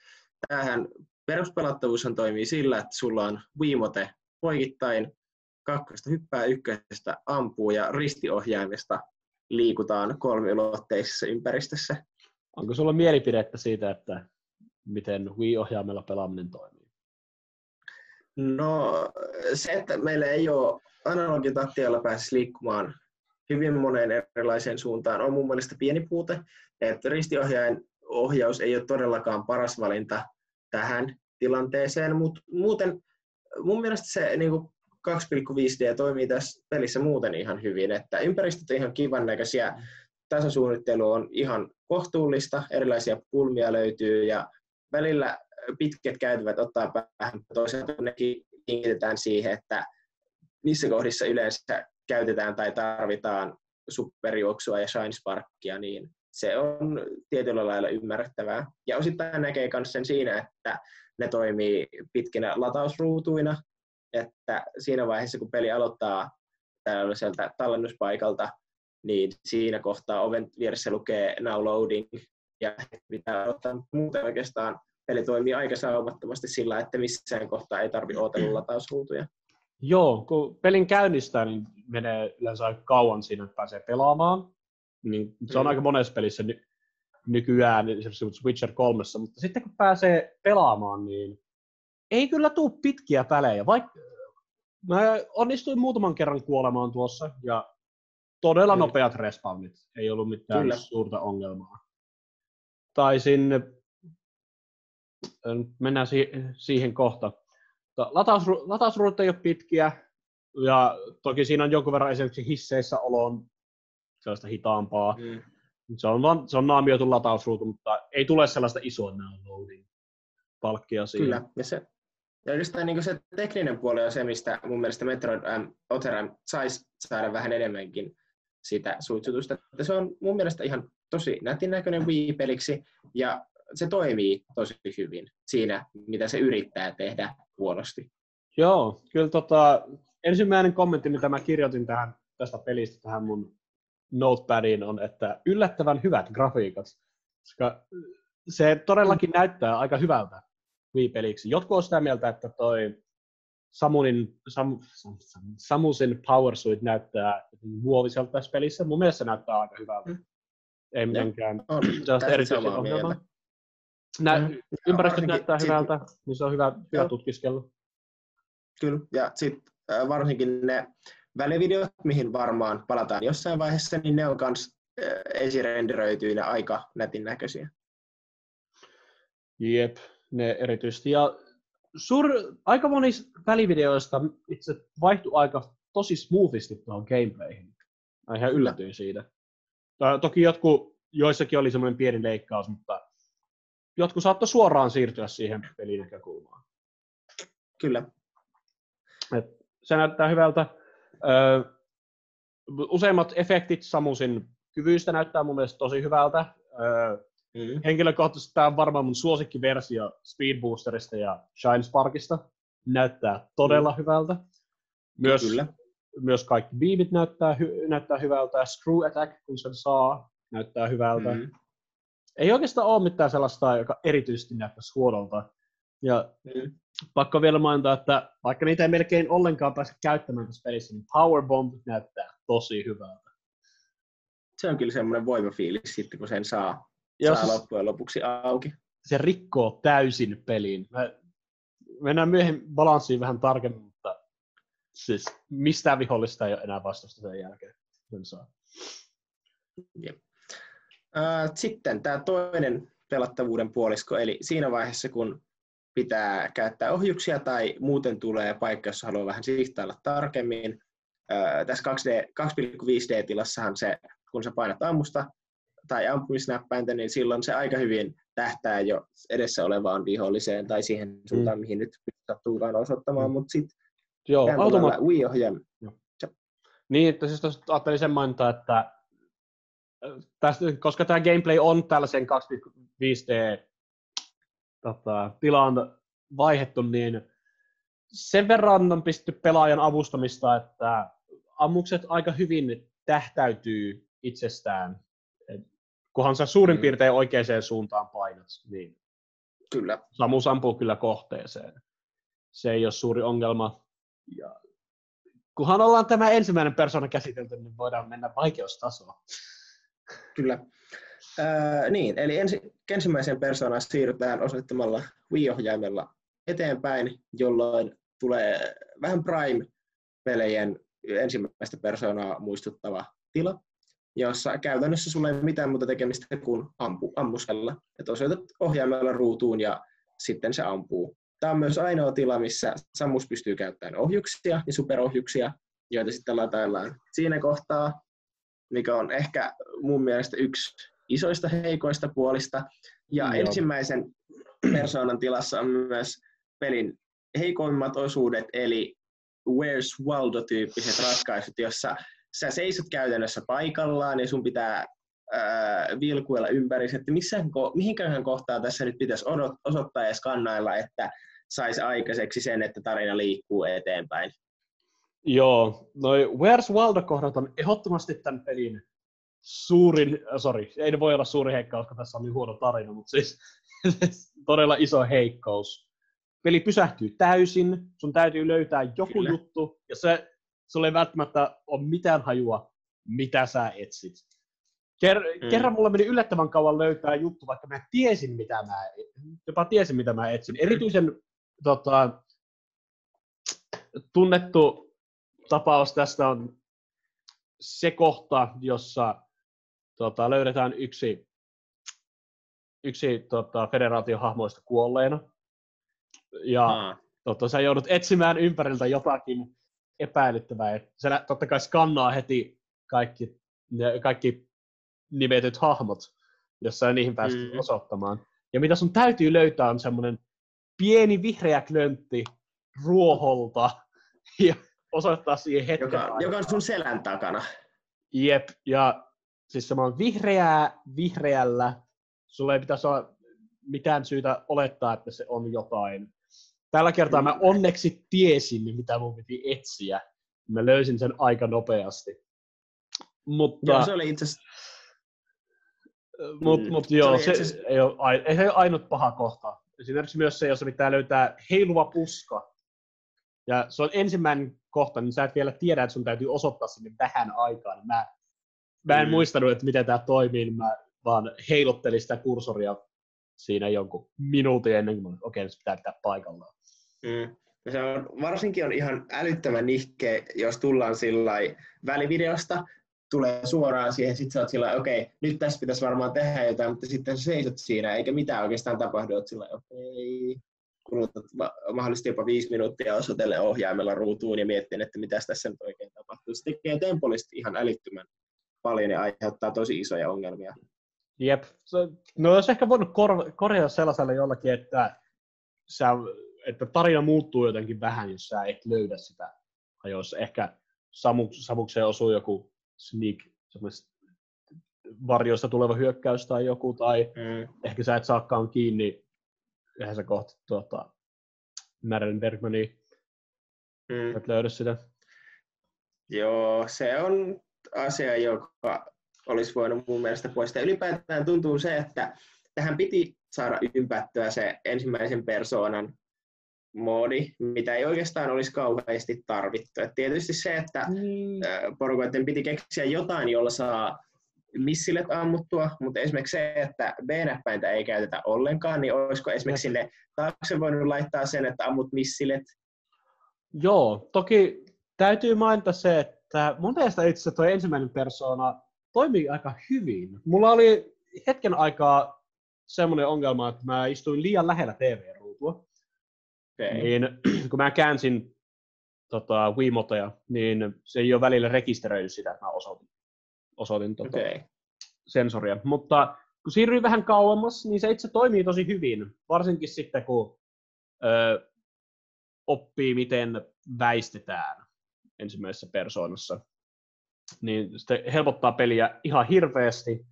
tämähän peruspelattavuushan toimii sillä, että sulla on Wiimote poikittain, kakkosta hyppää, ykkösestä ampuu ja ristiohjaimesta liikutaan kolmiulotteisessa ympäristössä. Onko sulla mielipidettä siitä, että miten Wii-ohjaimella pelaaminen toimii? No se, että meillä ei ole analogitaktialla pääsisi liikkumaan hyvin moneen erilaiseen suuntaan, on mun mielestä pieni puute. Että ristiohjain ohjaus ei ole todellakaan paras valinta tähän tilanteeseen, mutta muuten mun mielestä se niin kuin kaksi pilkku viisi D toimii tässä pelissä muuten ihan hyvin. Että ympäristöt on ihan kivan näköisiä, tasasuunnittelu on ihan kohtuullista, erilaisia pulmia löytyy ja välillä pitkät käytävät ottaa päähän, toisaalta nekin kiinnitetään siihen, että niissä kohdissa yleensä käytetään tai tarvitaan superjuoksua ja shine sparkkia, niin se on tietyllä lailla ymmärrettävää. Ja osittain näkee myös sen siinä, että ne toimii pitkinä latausruutuina, että siinä vaiheessa kun peli aloittaa tällaiselta tallennuspaikalta, niin siinä kohtaa oven vieressä lukee now loading, ja pitää ottaa muuten oikeastaan. Eli toimii aika saumattomasti sillä, että missään kohtaa ei tarvitse odotella latausruutuja. Joo, kun pelin käynnistää, niin menee yleensä aika kauan siinä, että pääsee pelaamaan. Niin se on mm. aika monessa pelissä ny- nykyään, esimerkiksi Witcher kolme. Mutta sitten kun pääsee pelaamaan, niin ei kyllä tule pitkiä välejä. Vaikka mä onnistuin muutaman kerran kuolemaan tuossa, ja todella mm. nopeat respawnit. Ei ollut mitään kyllä. suurta ongelmaa. Taisin, mennään si- siihen kohta. Latausru- latausruudut ei ole pitkiä, ja toki siinä on jonkun verran esimerkiksi hisseissä oloon sellaista hitaampaa. Mm. Se on, vaan, se on naamioitu latausruutu, mutta ei tule sellaista isoa downloading-palkkia siihen. Kyllä, ja se, ja oikeastaan niin se tekninen puoli on se, mistä mun mielestä Metroid äm, Other saisi saada vähän enemmänkin sitä suitsutusta. Se on mun mielestä ihan tosi nätin näköinen Wii-peliksi, ja se toimii tosi hyvin siinä, mitä se yrittää tehdä huonosti. Joo, kyllä tota, ensimmäinen kommentti, mitä mä kirjoitin tähän, tästä pelistä tähän mun notepadiin, on, että yllättävän hyvät grafiikat. Koska se todellakin näyttää aika hyvältä Wii-peliksi. Jotkut on sitä mieltä, että toi Samunin, Sam, Samusin powersuit näyttää muoviselta tässä pelissä. Mun mielestä se näyttää aika hyvältä. Mm. Ei mitenkään sellaista erityistä ongelmaa. Nä, mm. Ympäristöt näyttää sit, hyvältä, niin se on hyvä, hyvä tutkiskella. Kyllä, ja sitten varsinkin ne välivideot, mihin varmaan palataan jossain vaiheessa, niin ne on kans esirenderöityinä aika nätin näköisiä. Jep, ne erityisesti. Ja sur, aika monista välivideoista itse vaihtui aika tosi smoothisti tuohon gameplayhin. Mä ihan yllätyin siitä. Toki jotkut, joissakin oli semmoinen pieni leikkaus, mutta jotkut saattoi suoraan siirtyä siihen pelinäkökulmaan. Kyllä. Et se näyttää hyvältä. Öö, useimmat efektit Samusin kyvyistä näyttää mun mielestä tosi hyvältä. Öö, mm. Henkilökohtaisesti tämä on varmaan mun suosikkiversio Speed Boosterista ja Shine Sparkista. Näyttää todella mm. hyvältä. Myös, myös kaikki beamit näyttää, hy- näyttää hyvältä. Screw Attack, kun sen saa, näyttää hyvältä. Mm. Ei oikeastaan ole mitään sellaista, joka erityisesti näyttäisi huonolta. Ja mm. pakko vielä mainita, että vaikka niitä ei melkein ollenkaan pääse käyttämään tässä pelissä, niin Powerbomb näyttää tosi hyvältä. Se on kyllä semmoinen voimafiilis sitten, kun sen saa, Jos saa loppujen lopuksi auki. Se rikkoo täysin pelin. Mä mennään myöhemmin balanssiin vähän tarkemmin, mutta siis mistään vihollista ei ole enää vastusta sen jälkeen. Sen saa. Jep. Sitten tämä toinen pelattavuuden puolisko, eli siinä vaiheessa, kun pitää käyttää ohjuksia tai muuten tulee paikka, jossa haluaa vähän sihtailla tarkemmin. Tässä kaksi pilkku viisi D-tilassahan se, kun sä painat ammusta tai ampumisnäppäintä, niin silloin se aika hyvin tähtää jo edessä olevaan viholliseen tai siihen suuntaan, mm. mihin nyt sattuukaan osoittamaan, mutta sitten automa- Wii-ohjelma. Niin, että siis ajattelin sen mainita, että tästä, koska tämä gameplay on tällaisen kaksi pilkku viisi D tota, tilaan vaihettu, niin sen verran on pistetty pelaajan avustamista, että ammukset aika hyvin tähtäytyy itsestään. Et kunhan sä suurin mm. piirtein oikeaan suuntaan painat, niin kyllä. Samus ampuu kyllä kohteeseen. Se ei ole suuri ongelma. Ja kunhan ollaan tämä ensimmäinen persoona käsitelty, niin voidaan mennä vaikeustasoon. Kyllä. Öö, niin, eli ensi, ensimmäiseen persoonaan siirrytään osoittamalla Wii-ohjaimella eteenpäin, jolloin tulee vähän Prime-pelejen ensimmäistä persoonaa muistuttava tila, jossa käytännössä sulla ei ole mitään muuta tekemistä kuin ampu, ammusella. Että osoitat ohjaimella ruutuun ja sitten se ampuu. Tämä on myös ainoa tila, missä Samus pystyy käyttämään ohjuksia ja superohjuksia, joita sitten lataillaan siinä kohtaa, mikä on ehkä mun mielestä yksi isoista heikoista puolista. Ja Joo. ensimmäisen persoonan tilassa on myös pelin heikoimmat osuudet, eli Where's Waldo-tyyppiset ratkaisut, jossa sä seisot käytännössä paikallaan ja sun pitää ää, vilkuilla ympäri, että mihinköhän kohtaan tässä nyt pitäisi odot- osoittaa ja skannailla, että saisi aikaiseksi sen, että tarina liikkuu eteenpäin. Joo, noi Where's Waldo-kohdat on ehdottomasti tämän pelin suurin, sori, ei ne voi olla suuri heikkaus, koska tässä on niin huono tarina, mutta siis todella iso heikkous. Peli pysähtyy täysin, sun täytyy löytää joku Kyllä. juttu, ja se, sulle ei välttämättä ole mitään hajua, mitä sä etsit. Ker- mm. Kerran mulla meni yllättävän kauan löytää juttu, vaikka mä tiesin, mitä mä, jopa tiesin, mitä mä etsin. Erityisen tota, tunnettu tapaus tästä on se kohta, jossa tota, löydetään yksi, yksi tota, federaation hahmoista kuolleena. Ja hmm. tota, sä joudut etsimään ympäriltä jotakin epäilyttävää. Sä totta kai skannaa heti kaikki, ne, kaikki nimetyt hahmot, jos sä niihin pääset hmm. osoittamaan. Ja mitä sun täytyy löytää on semmoinen pieni vihreä klöntti ruoholta. Ja osoittaa siihen hetken. Joka, joka on sun selän takana. Jep, ja siis semmoinen vihreää vihreällä. Sulla ei pitäisi olla mitään syytä olettaa, että se on jotain. Tällä kertaa mä onneksi tiesin, mitä mun piti etsiä. Mä löysin sen aika nopeasti. Mutta... Joo, se oli itse asiassa... Mut, mm. mut joo, se, se ei ole, ei ole ainut paha kohta. Esimerkiksi myös se, jos pitää löytää heiluva puska. Ja se on ensimmäinen kohta, niin sä et vielä tiedä, että sun täytyy osoittaa sinne vähän aikaa. Niin mä, mä en mm. muistanut, että miten tää toimii, niin mä vaan heilottelin sitä kursoria siinä jonkun minuutin ennen kuin okei, okay, nyt se pitää pitää paikallaan. Mm. Se on, varsinkin on ihan älyttömän nihkeä, jos tullaan sillai välivideosta, tulee suoraan siihen, sit sä oot sillä okei, okay, nyt tässä pitäisi varmaan tehdä jotain, mutta sitten seisot siinä, eikä mitään oikeastaan tapahdu, oot sillä okei, okay, kulutat mahdollisesti jopa viisi minuuttia osoitellen ohjaimella ruutuun ja miettiin, että mitäs tässä nyt oikein tapahtuu. Se tekee tempollisesti ihan älyttömän paljon ja aiheuttaa tosi isoja ongelmia. Jep. No olisi ehkä voinut kor- korjata sellaiselle jollakin, että, sä, että tarina muuttuu jotenkin vähän, jos sä et löydä sitä ajoissa. Ehkä Samu- Samukseen osuu joku sneak, varjoista tuleva hyökkäys tai joku, tai mm. ehkä sä et saakaan kiinni yhdessä kohta tuota, Madeline Bergmania, mm. et löydä sitä. Joo, se on asia, joka olisi voinut mun mielestä poistaa. Ylipäätään tuntuu se, että tähän piti saada ympättyä se ensimmäisen persoonan moodi, mitä ei oikeastaan olisi kauheasti tarvittu. Et tietysti se, että mm. porukoiden piti keksiä jotain, jolla saa missilet ammuttua, mutta esimerkiksi se, että B-näppäintä ei käytetä ollenkaan, niin olisiko esimerkiksi sille taakse voinut laittaa sen, että ammut missilet? Joo, toki täytyy mainita se, että mun mielestä itse asiassa tuo ensimmäinen persoona toimii aika hyvin. Mulla oli hetken aikaa semmoinen ongelma, että mä istuin liian lähellä T V-ruutua. Okay. Niin, kun mä käänsin tota, Wiimotoja, niin se ei ole välillä rekisteröinyt sitä, että mä osoitin, osoitin tota, okay. sensoria. Mutta kun siirryin vähän kauemmas, niin se itse toimii tosi hyvin. Varsinkin sitten, kun ö, oppii, miten väistetään ensimmäisessä persoonassa. Niin sitten helpottaa peliä ihan hirveästi.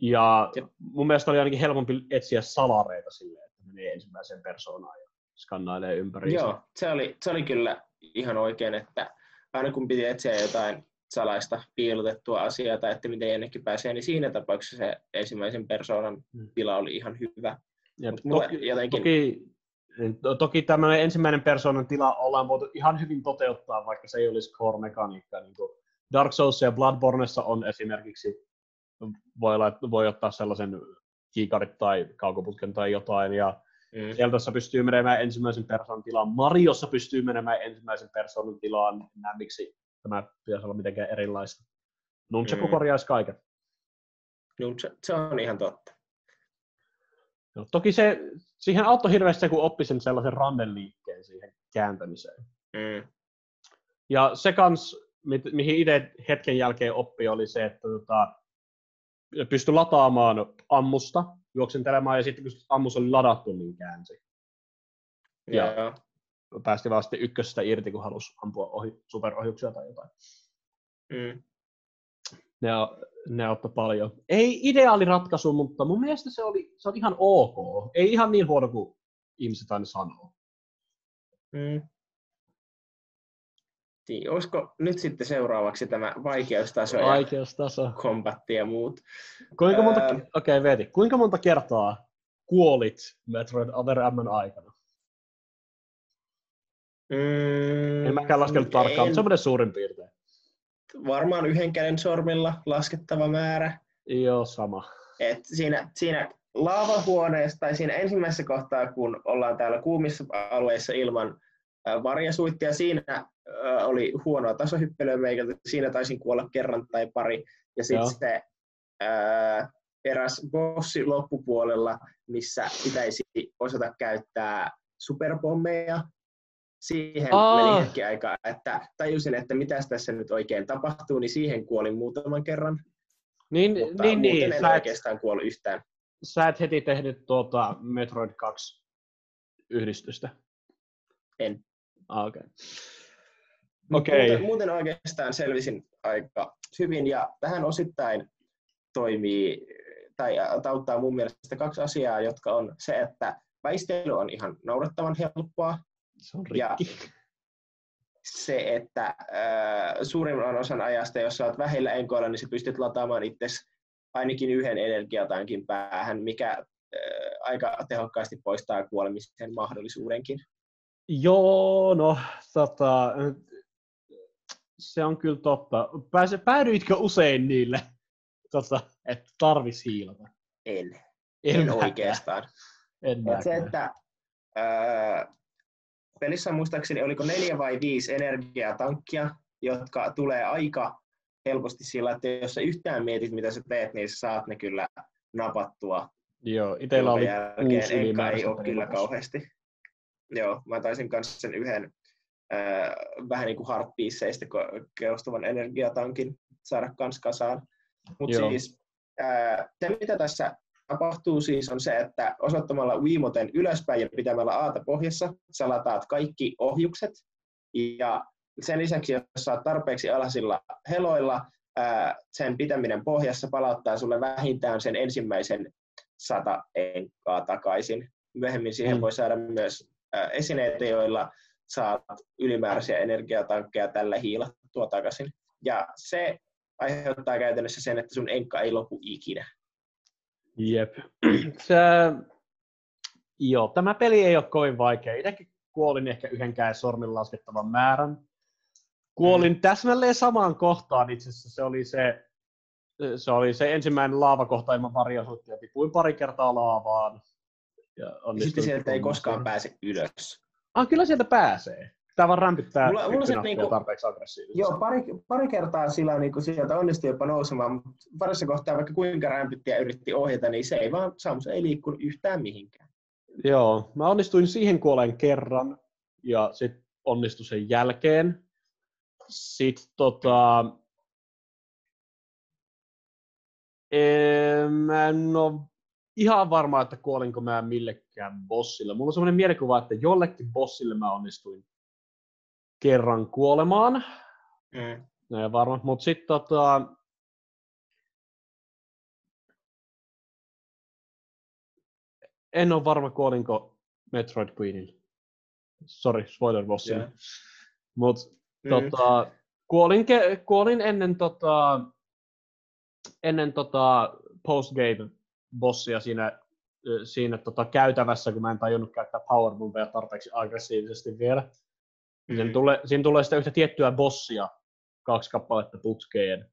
Ja mun mielestä oli ainakin helpompi etsiä salareita silleen, että menee ensimmäiseen persoonaan ja skannailee ympäriinsä. Joo, se oli, se oli kyllä ihan oikein, että aina kun piti etsiä jotain salaista piilotettua asiaa tai että miten jonnekin pääsee, niin siinä tapauksessa se ensimmäisen persoonan tila oli ihan hyvä. Ja toki, jotenkin... toki, toki tämmöinen ensimmäinen persoonan tila ollaan voitu ihan hyvin toteuttaa, vaikka se ei olisi core-mekaniikkaa. Niin kuin Dark Souls ja Bloodborneissa on esimerkiksi, voi, laittaa, voi ottaa sellaisen kiikarit tai kaukoputken tai jotain, ja mm. Seldassa pystyy menemään ensimmäisen persoonan tilaan, Mariossa pystyy menemään ensimmäisen persoonan tilaan, miksi tämä pitäisi olla mitenkään erilaista. Nunchaku mm. korjaisi kaiken. Nunchaku, se on ihan totta. No, toki se, siihen auttoi hirveästi se, kun oppi sen sellaisen ranneliikkeen siihen kääntämiseen. Mm. Ja se kans... mihin itse hetken jälkeen oppi oli se, että tota, pystyi lataamaan ammusta, juoksentelemaan, ja sitten kun ammus oli ladattu, niin käänsi. Ja yeah. päästi vaan sitten ykkösestä irti, kun halusi ampua ohi, superohjuksia tai jotain. Mm. Ne, ne otti paljon. Ei ideaali ratkaisu, mutta mun mielestä se oli, se oli ihan ok. Ei ihan niin huono kuin ihmiset aina sanoo. Mm. Niin, olisiko nyt sitten seuraavaksi tämä vaikeustaso, vaikeustaso. ja kombatti ja muut? Kuinka monta, öö, okay, Veeti, kuinka monta kertaa kuolit Metroid Other M:n aikana? Mm, en mäkään laskenut tarkkaan, en, mutta semmoinen suurin piirtein. Varmaan yhden käden sormilla laskettava määrä. Joo, sama. Et siinä, siinä laavahuoneessa tai siinä ensimmäisessä kohtaa, kun ollaan täällä kuumissa alueissa ilman varjasuittia, siinä oli huonoa tasohyppelyä meikältä, siinä taisin kuolla kerran tai pari. Ja sitten se ää, eräs bossi loppupuolella, missä pitäisi osata käyttää superpommeja. Siihen oh. meni hetki aikaa, että tajusin, että mitäs tässä nyt oikein tapahtuu, niin siihen kuolin muutaman kerran. Niin, mutta niin, muuten en oikeastaan et, kuollut yhtään. Sä et heti tehnyt tuota Metroid kaksi -yhdistystä? En. Ah, okei. Okay. Okay. Muuten, muuten oikeastaan selvisin aika hyvin, ja tähän osittain toimii tai auttaa mun mielestä kaksi asiaa, jotka on se, että väistely on ihan noudattavan helppoa. Se on rikki. Ja se, että äh, suurimman osan ajasta, jos olet vähillä enkoilla, niin sä pystyt lataamaan itsesi ainakin yhden energiatankin päähän, mikä äh, aika tehokkaasti poistaa kuolemisen mahdollisuudenkin. Joo, no tota, se on kyllä totta. Pääse, päädyitkö usein niille, tota, että tarvis hiilata? En. En, en oikeastaan. En et se, että, ää, pelissä muistaakseni oliko neljä vai viisi energiatankkia, jotka tulee aika helposti sillä, että jos sä yhtään mietit, mitä sä teet, niin sä saat ne kyllä napattua. Joo, itellä oli kuusi ylimääräistä. Ei ole kyllä kauheasti. Joo, mä taisin kanssa sen yhden äh, vähän niin kuin hardpieceistä koostuvan energiatankin saada kans kasaan. Mut Joo. siis äh, se mitä tässä tapahtuu siis on se, että osoittamalla Wiimoten ylöspäin ja pitämällä A:ta pohjassa sä lataat kaikki ohjukset. Ja sen lisäksi, jos sä oot tarpeeksi alhaisilla heloilla, äh, sen pitäminen pohjassa palauttaa sulle vähintään sen ensimmäisen sata enkkaa takaisin. Myöhemmin siihen mm. voi saada myös esineitä, joilla saat ylimääräisiä energiatankkeja tällä hiilattua takaisin. Ja se aiheuttaa käytännössä sen, että sun enkka ei lopu ikinä. Jep. Se, joo, tämä peli ei ole kovin vaikea. Itsekin kuolin ehkä yhdenkään sormin laskettavan määrän. Kuolin mm. täsmälleen samaan kohtaan itse asiassa. Se oli se, se, oli se ensimmäinen laavakohta ilman varjoisuutta ja tipuin pari kertaa laavaan. Ja sitten sieltä ei koskaan pääse ylös. Ah, kyllä sieltä pääsee. Tää vaan rämpyttää niinku, tarpeeksi aggressiivisesti. Joo, pari, pari kertaa sillä niinku sieltä onnistui jopa nousemaan, mutta parissa kohtaa vaikka kuinka rämpytti ja yritti ohjata, niin se ei vaan, Samus ei liikkunut yhtään mihinkään. Joo, mä onnistuin siihen kuoleen kerran ja sitten onnistui sen jälkeen. Sitten tota... Eee, mä en oo... Ihan varmaa, että kuolinko mä millekään bossille. Mulla on semmoinen mielikuva, että jollekin bossille mä onnistuin kerran kuolemaan. Mm. Näin varmaan. Mut sit tota... En oo varma, kuolinko Metroid Queenille. Sori, spoiler bossille. Yeah. Mut mm. tota... Kuolin, ke- kuolin ennen tota... Ennen tota postgame bossia siinä, siinä tota käytävässä, kun mä en tajunnut käyttää powerbombeja tarpeeksi aggressiivisesti vielä. Mm-hmm. Siinä, tulee, siinä tulee sitä yhtä tiettyä bossia, kaksi kappaletta putkeen.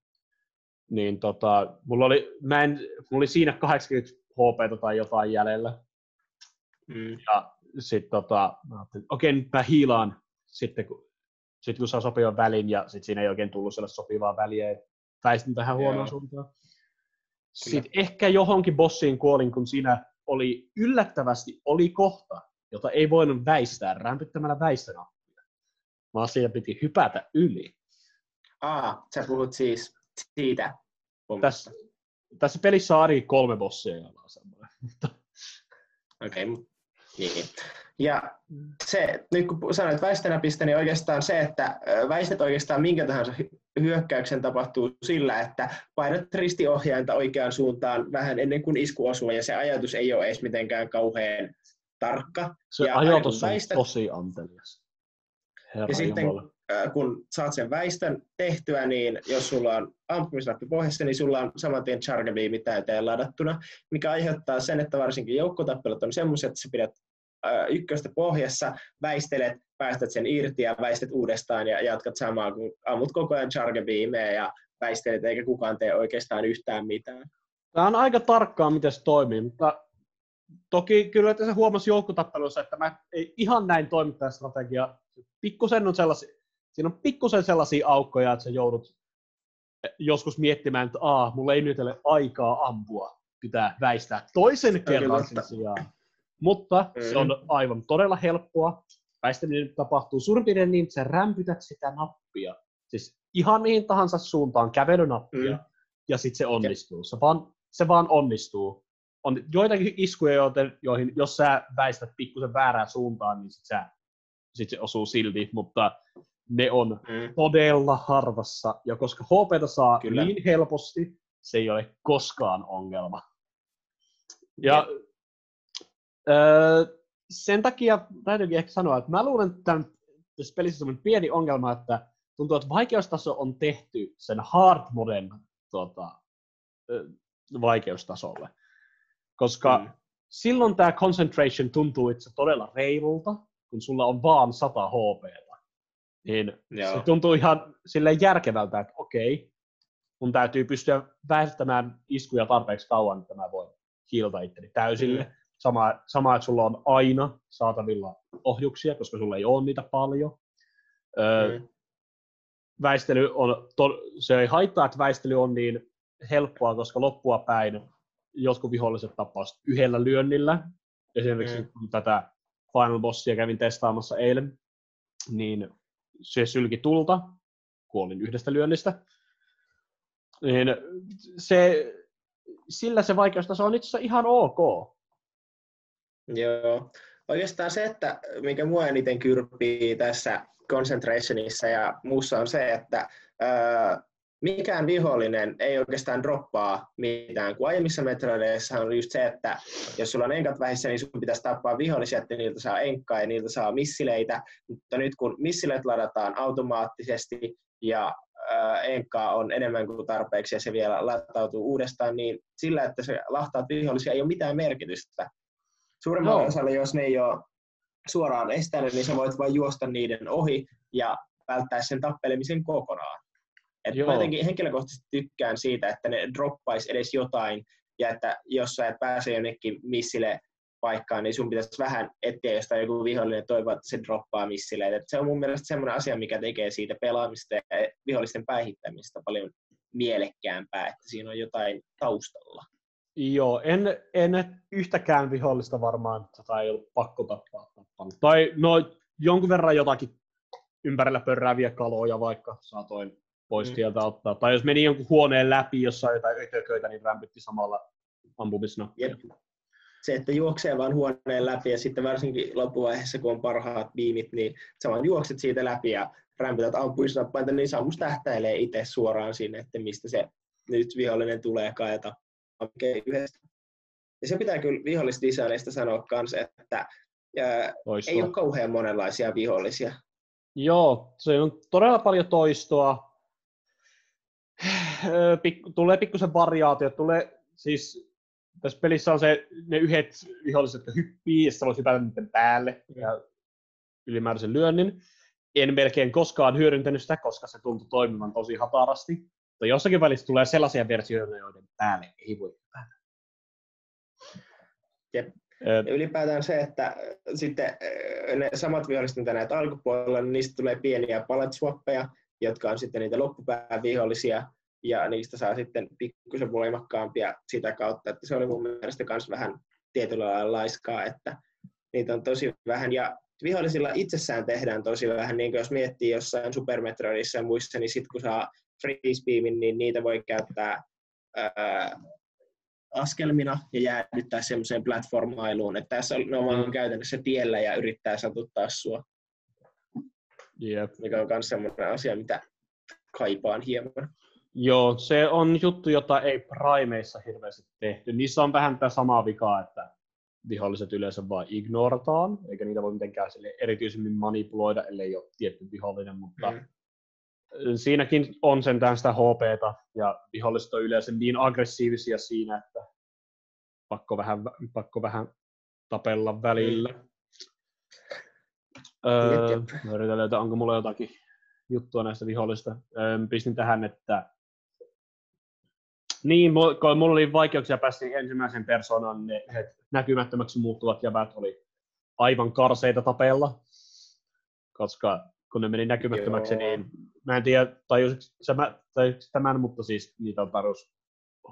Niin tota, mulla, oli, mä en, mulla oli siinä kahdeksankymmentä H P tai jotain jäljellä. Mm. Ja sit tota, mä ajattelin, okei nyt mä hiilaan sitten, kun, sit, kun saa sopivan välin ja sit siinä ei oikein tullut sellaista sopivaa väliä. Väistin tähän huonoon suuntaan. Sitten ehkä johonkin bossiin kuolin, kun siinä oli yllättävästi oli kohta, jota ei voinut väistää, rämpyttämällä väistönappia, vaan siitä piti hypätä yli. Aa, sä puhut siis siitä. Tässä, tässä pelissä on ainakin kolme bossia, jolla on semmoinen. Okei, okay. Niin. Ja se, nyt kun sanoit väistönapista, niin oikeastaan se, että väistät oikeastaan minkä tahansa hyökkäyksen tapahtuu sillä, että painat ristiohjainta oikeaan suuntaan vähän ennen kuin isku osuu, ja se ajatus ei ole edes mitenkään kauhean tarkka. Se ja ajatus on väistät, tosi antelias. Herra ja sitten Jumala. Kun saat sen väistön tehtyä, niin jos sulla on ampumisnappi pohjassa, niin sulla on saman tien charge beami täyteen ladattuna, mikä aiheuttaa sen, että varsinkin joukkotappelut on semmoiset, että sä pidät ykköstä pohjassa, väistelet, päästät sen irti ja väistät uudestaan ja jatkat samaa, kun ammut koko ajan charge beameä ja väistelet, eikä kukaan tee oikeastaan yhtään mitään. Tämä on aika tarkkaa, miten se toimii, mutta toki kyllä että se huomasi joukkotappeluissa, että mä ei ihan näin toimi tämä strategia. Pikkusen on sellaisia, siinä on pikkusen sellaisia aukkoja, että sä joudut joskus miettimään, että aah, mulla ei nyt ole aikaa ampua, pitää väistää toisen kerran sen sijaan. Mutta mm-hmm. se on aivan todella helppoa. Väistäminen tapahtuu suurin piirtein niin, että sä rämpytät sitä nappia. Siis ihan mihin tahansa suuntaan kävelynappia, mm. ja sitten se onnistuu. Se vaan, se vaan onnistuu. On joitakin iskuja, joihin jos sä väistät pikkusen väärään suuntaan, niin sit, sä, sit se osuu silti, mutta ne on mm. todella harvassa. Ja koska H P:tä saa Kyllä. niin helposti, se ei ole koskaan ongelma. Ja... Yeah. Öö, sen takia täytyykin ehkä sanoa, että mä luulen, että tässä pelissä on pieni ongelma, että tuntuu, että vaikeustaso on tehty sen hard moden tota, vaikeustasolle. Koska mm. silloin tämä concentration tuntuu itse todella reilulta, kun sulla on vaan sata H P:tä. Niin se tuntuu ihan silleen järkevältä, että okei, mun täytyy pystyä väistämään iskuja tarpeeksi kauan, että mä voin hiilata itteni täysille. Mm. Sama, sama, että sulla on aina saatavilla ohjuksia, koska sulla ei ole niitä paljon. Öö, mm. Väistely on, to, se ei haittaa, että väistely on niin helppoa, koska loppua päin jotkut viholliset tapaavat yhdellä lyönnillä. Esimerkiksi mm. kun tätä Final Bossia kävin testaamassa eilen, niin se sylki tulta, kuolin yhdestä lyönnistä. Niin se, sillä se vaikeustaso on itse asiassa ihan ok. Joo. Oikeastaan se, että mikä mua eniten kyrpii tässä concentrationissa ja muussa on se, että öö, mikään vihollinen ei oikeastaan droppaa mitään, kun aiemmissa metroideissa on just se, että jos sulla on enkat vähissä, niin sun pitäisi tappaa vihollisia, että niiltä saa enkkaa ja niiltä saa missileitä, mutta nyt kun missileet ladataan automaattisesti ja enkkaa on enemmän kuin tarpeeksi ja se vielä latautuu uudestaan, niin sillä, että se lahtaat vihollisia, ei ole mitään merkitystä. Suuremmalle no. osalle, jos ne ei ole suoraan estänyt, niin sä voit vain juosta niiden ohi ja välttää sen tappelemisen kokonaan. Et mä jotenkin henkilökohtaisesti tykkään siitä, että ne droppaisi edes jotain ja että jos sä et pääse jonnekin missille paikkaan, niin sun pitäisi vähän etsiä jostain joku vihollinen toivoa, että se droppaa missileitä. Se on mun mielestä semmoinen asia, mikä tekee siitä pelaamista ja vihollisten päihittämistä paljon mielekkäämpää, että siinä on jotain taustalla. Joo, en, en yhtäkään vihollista varmaan, tota ei ollut pakko tappaa. tappanut. Tai no jonkun verran jotakin ympärillä pörrääviä kaloja vaikka saatoin pois mm. tieltä ottaa. Tai jos meni jonkun huoneen läpi, jossa on jotain ötököitä, niin rämpytti samalla ampumisnappeja. Se, että juoksee vaan huoneen läpi ja sitten varsinkin loppuvaiheessa, kun on parhaat biimit, niin sä vaan juokset siitä läpi ja rämpytät ampumisnappaita, niin sammus tähtäilee itse suoraan sinne, että mistä se nyt vihollinen tulee kaeta. Okay, ja se pitää kyllä vihollisdesigneista sanoa myös, että ää, ei ole kauhean monenlaisia vihollisia. Joo, se on todella paljon toistoa. Pikku, tulee pikkusen variaatiot. Tulee, siis, tässä pelissä on se, ne yhdet viholliset, jotka hyppii, ja sä voit hypätä niiden päälle ja ylimääräisen lyönnin. En melkein koskaan hyödyntänyt sitä, koska se tuntui toimivan tosi hatarasti. Mutta jossakin välissä tulee sellaisia versioita, joiden päälle ei voi päätä. Jep. Ä- Ylipäätään se, että sitten ne samat viholliset, mitä näet alkupuolella, niin niistä tulee pieniä paletswappeja, jotka on sitten niitä loppupään vihollisia, ja niistä saa sitten pikkusen voimakkaampia sitä kautta, että se oli mun mielestä myös vähän tietyllä lailla laiskaa, että niitä on tosi vähän, ja vihollisilla itsessään tehdään tosi vähän, niin kuin jos miettii jossain Super Metroidissa ja muissa, niin sitten kun saa freeze-beamin, niin niitä voi käyttää ää, askelmina ja jäädyttää semmoiseen platformailuun, että tässä on, ne on vaan käytännössä tiellä ja yrittää satuttaa sua. Yep. Mikä on myös semmoinen asia, mitä kaipaan hieman. Joo, se on juttu, jota ei Primeissa hirveästi tehty. Niissä on vähän tämä sama vika, että viholliset yleensä vaan ignorataan, eikä niitä voi mitenkään erityisemmin manipuloida, ellei ole tietty vihollinen, mutta mm. siinäkin on sentään sitä H P:tä, ja viholliset on yleensä niin aggressiivisia siinä, että pakko vähän, pakko vähän tapella välillä. Mm. Öö, mä yritän löytää, onko mulla jotakin juttua näistä vihollista. Öö, pistin tähän, että niin, kun mulla oli vaikeuksia päästä ensimmäisen persoonan, ne näkymättömäksi muuttuvat jäbät oli aivan karseita tapella, koska kun ne meni näkymättömäksi, Joo. niin mä en tiedä, tajusitko tämän, mutta siis niitä on tarvitse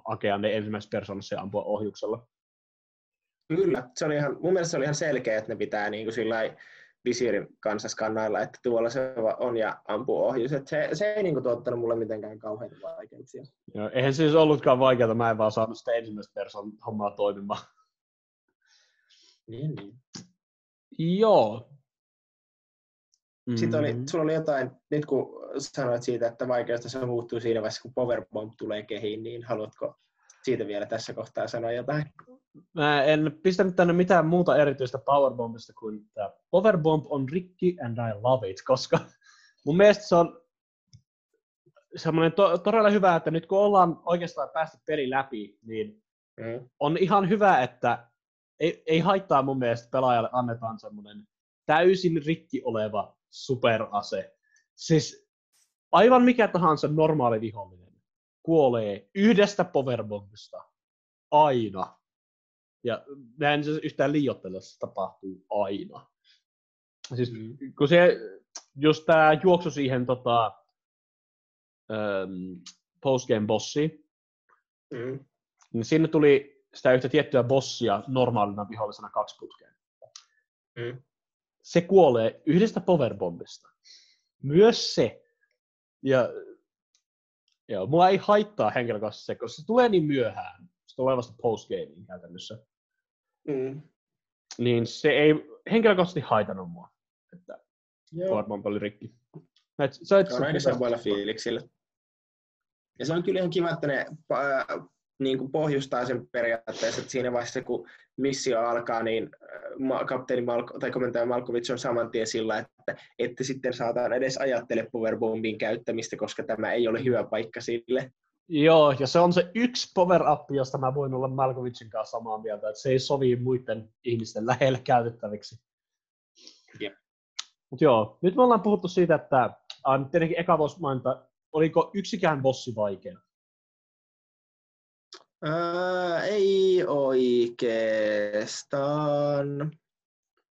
hakea ne ensimmäisessä persoonassa ja ampua ohjuksella. Kyllä, se oli ihan, mun mielestä se oli ihan selkeä, että ne pitää niin kuin sillai visiirin kanssa skannailla, että tuolla se on ja ampuu ohjus. Et se, se ei niinku tuottanut mulle mitenkään kauheita vaikeuksia. Joo, eihän siis ollutkaan vaikeaa, mä en vaan saanut sitä ensimmäistä persoonan hommaa toimimaan. Niin, niin. Joo. Mm-hmm. Sitten oli, sulla oli jotain, nyt kun sanoit siitä, että vaikeusta se muuttuu siinä vaiheessa, kun Powerbomb tulee kehiin, niin haluatko siitä vielä tässä kohtaa sanoa jotain? Mä en pistänyt tänne mitään muuta erityistä Powerbombista kuin tämä Powerbomb on rikki and I love it, koska mun mielestä se on semmoinen to- todella hyvä, että nyt kun ollaan oikeastaan päästy peli läpi, niin mm. on ihan hyvä, että ei, ei haittaa mun mielestä pelaajalle annetaan semmoinen täysin rikki oleva superase. Siis aivan mikä tahansa normaali vihollinen kuolee yhdestä powerbombista aina. Ja mä en siis yhtään liioittele, se tapahtuu aina. Siis mm. kun se, jos tää juoksu siihen tota, ähm, postgame bossiin, mm. niin sinne tuli sitä yhtä tiettyä bossia normaalina vihollisena kaksi putkeen. Mm. Se kuolee yhdestä powerbombista. Myös se. Ja, ja mua ei haittaa henkilökohtaisesti se, koska se tulee niin myöhään. Se tulee vasta postgameen käytännössä. Mm. Niin se ei henkilökohtaisesti haitannut mua. Että powerbomb oli rikki. Et, sä et se on aina samoilla fiiliksillä. Ja se on kyllä ihan kiva, että ne äh, niin pohjustaa sen periaatteessa, että siinä vaiheessa kun missio alkaa, niin äh, kapteeni Malko, tai komentaja Malkovich on saman tien sillä, että ette sitten saataan edes ajattele powerbombin käyttämistä, koska tämä ei ole hyvä paikka sille. Joo, ja se on se yksi power-up, josta mä voin olla Malkovichin kanssa samaa mieltä, että se ei sovi muiden ihmisten lähellä käytettäviksi. Yeah. Mut joo, nyt me ollaan puhuttu siitä, että äh, tietenkin eka voisi mainita, oliko yksikään bossi vaikea? Ää, ei oikeastaan.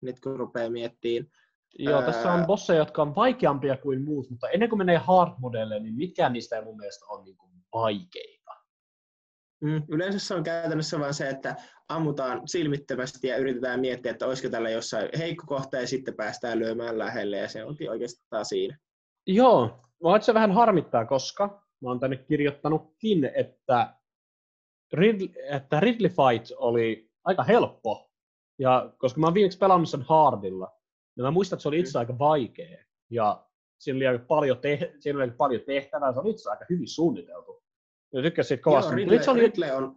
Nyt kun rupeaa miettimään. Joo, tässä on bosseja, jotka on vaikeampia kuin muut, mutta ennen kuin menee hard modelle, niin mitkään niistä ei mun mielestä ole niin kuin vaikeita. Mm, yleensä se on käytännössä vaan se, että ammutaan silmittömästi ja yritetään miettiä, että olisiko tällä jossain heikko kohta ja sitten päästään lyömään lähelle ja se onkin oikeastaan siinä. Joo, mä se vähän harmittaa, koska mä oon tänne kirjoittanutkin, että Ridley, että Ridley Fight oli aika helppo, ja koska mä oon viimeksi pelannut sen hardilla, ja mä muistan, että se oli itse aika vaikea, ja siinä oli aika paljon, te- siinä oli aika paljon tehtävää, se oli itse aika hyvin suunniteltu. Ja tykkäsin siitä kovasti. Joo, Ridley, se oli, Ridley on...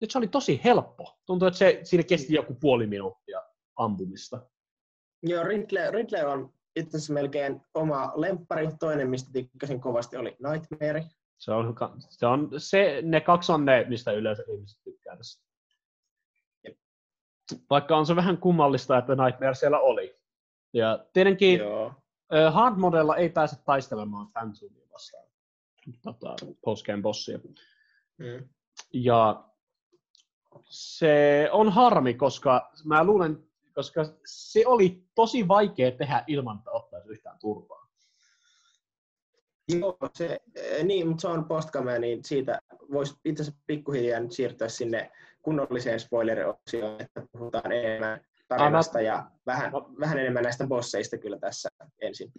nyt se oli tosi helppo. Tuntuu, että se, siinä kesti joku puoli minuuttia ampumista. Joo, Ridley, Ridley on itse asiassa melkein oma lemppari. Toinen, mistä tykkäsin kovasti, oli Nightmare. Se on, se on se, ne kaksi on ne, mistä yleensä ihmiset tykkää tässä. Jep. Vaikka on se vähän kummallista, että Nightmare siellä oli. Ja tietenkin uh, hard modella ei pääse taistelemaan Phantomia vastaan, tota, postgame bossia. Mm. Ja se on harmi, koska mä luulen, koska se oli tosi vaikea tehdä ilman, että ottaisi yhtään turvaa. Joo, se, niin, mutta se on postgame, niin siitä voisi itse asiassa pikkuhiljaa nyt siirtyä sinne kunnolliseen spoiler-osioon, että puhutaan enemmän tarinasta ja vähän, vähän enemmän näistä bosseista kyllä tässä ensin.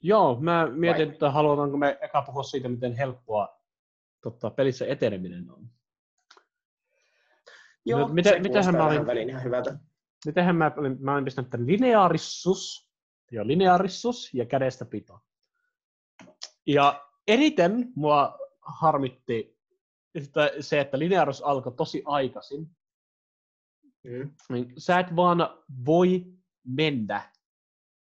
Joo, mä mietin, vai? Että haluanko me eka puhua siitä, miten helppoa totta, pelissä eteneminen on. Joo, no, miten, se mitenhän mä olin, väliin ihan hyvältä. Mitenhän mä olin, mä olin pistänyt tämän lineaarissus ja lineaarissus ja kädestä pito. Ja eriten mua harmitti että se, että lineaaris alkoi tosi aikaisin. Mm. Sä et vaan voi mennä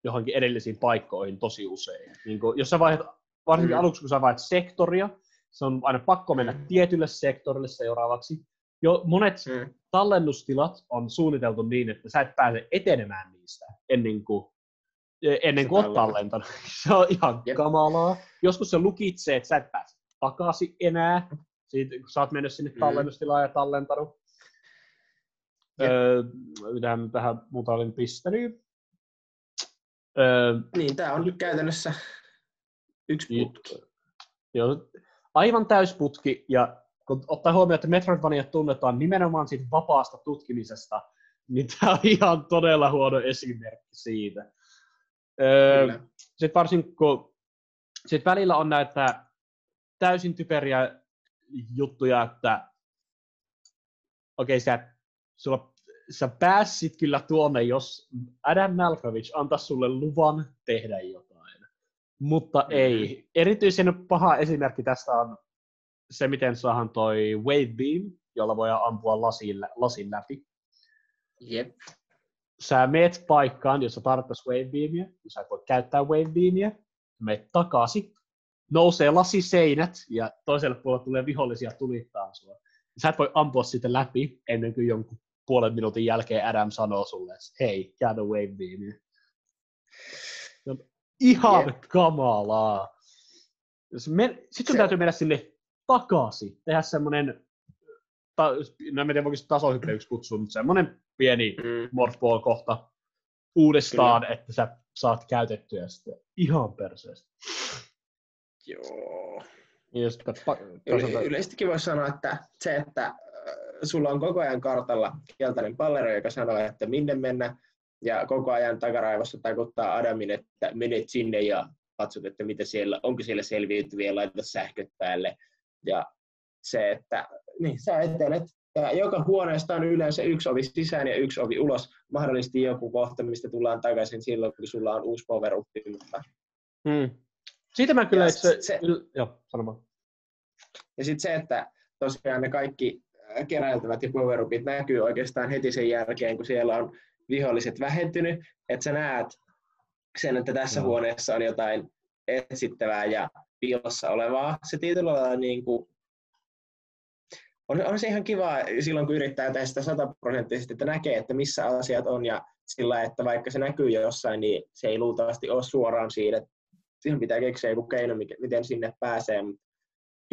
johonkin edellisiin paikkoihin tosi usein. Niin kun, jos sä vaihdat, varsinkin mm. aluksi kun sä vaihdat sektoria, se on aina pakko mennä mm. tietylle sektorille seuraavaksi. Jo monet mm. tallennustilat on suunniteltu niin, että sä et pääse etenemään niistä ennen kuin, ennen kuin oot tallentanut. Se on ihan yep. kamalaa. Joskus se lukitsee, että sä et pääse takaisin enää, siitä, kun sä oot mennyt sinne mm. tallennustilaan ja tallentanut. Öö, mitähän tähän muuta olin pistänyt. Öö, niin, tää on nyt käytännössä yksi putki. Joo, aivan täysputki. Ja kun ottaa huomioon, että Metroidvania tunnetaan nimenomaan siitä vapaasta tutkimisesta, niin tää on ihan todella huono esimerkki siitä. Öö, Sitten varsinkin, kun sit välillä on näitä täysin typeriä juttuja, että okei, okay, sä Sulla, sä pääsit kyllä tuonne, jos Adam Malkovich antaisi sulle luvan tehdä jotain, mutta ei. Erityisen paha esimerkki tästä on se, miten saadaan toi Wave Beam, jolla voidaan ampua lasin, lä- lasin läpi. Jep. Sä meet paikkaan, jossa tarvittaisi Wave Beamia, ja sä voit käyttää Wave Beamia, meet takaisin, nousee lasiseinät, ja toiselle puolelle tulee vihollisia tulittaa sua. Sä et voi ampua sitä läpi ennen kuin jonkun puolen minuutin jälkeen Adam sanoo sulle, hei, käytä Wave Beamia. Ihan yep. kamalaa. Sitten täytyy mennä sille takaisin. Tehdä semmonen, ta, no en tiedä voiko tasohyppeyksi kutsua, mutta semmonen pieni mm. morphball-kohta uudestaan, kyllä, että sä saat käytettyä sitä ihan perseestä. Joo. Sitä, Yle- yleisestikin voisi sanoa, että se, että sulla on koko ajan kartalla keltainen pallero, joka sanoo, että minne mennä, ja koko ajan takaraivossa takuttaa Adamin, että menet sinne ja katsot, että mitä siellä, onko siellä selviytyviä, laita sähköt päälle. Ja se, että niin, sä etenet. Ja joka huoneesta on yleensä yksi ovi sisään ja yksi ovi ulos. Mahdollisesti joku kohta, mistä tullaan takaisin silloin, kun sulla on uusi power-uppi. Hmm. Siitä mä kyllä... Se, se, yl... Joo, sanomaan. Ja sitten se, että tosiaan ne kaikki keräiltävät ja power-upit näkyy oikeastaan heti sen jälkeen, kun siellä on viholliset vähentynyt. Että sä näet sen, että tässä no. huoneessa on jotain etsittävää ja piilossa olevaa. Se tietyllä lailla niin kuin... On, on se ihan kiva silloin, kun yrittää tehdä sitä sataprosenttisesti, että näkee, että missä asiat on, ja sillä, että vaikka se näkyy jossain, niin se ei luultavasti ole suoraan siitä. Siihen pitää keksiä joku keino, miten sinne pääsee.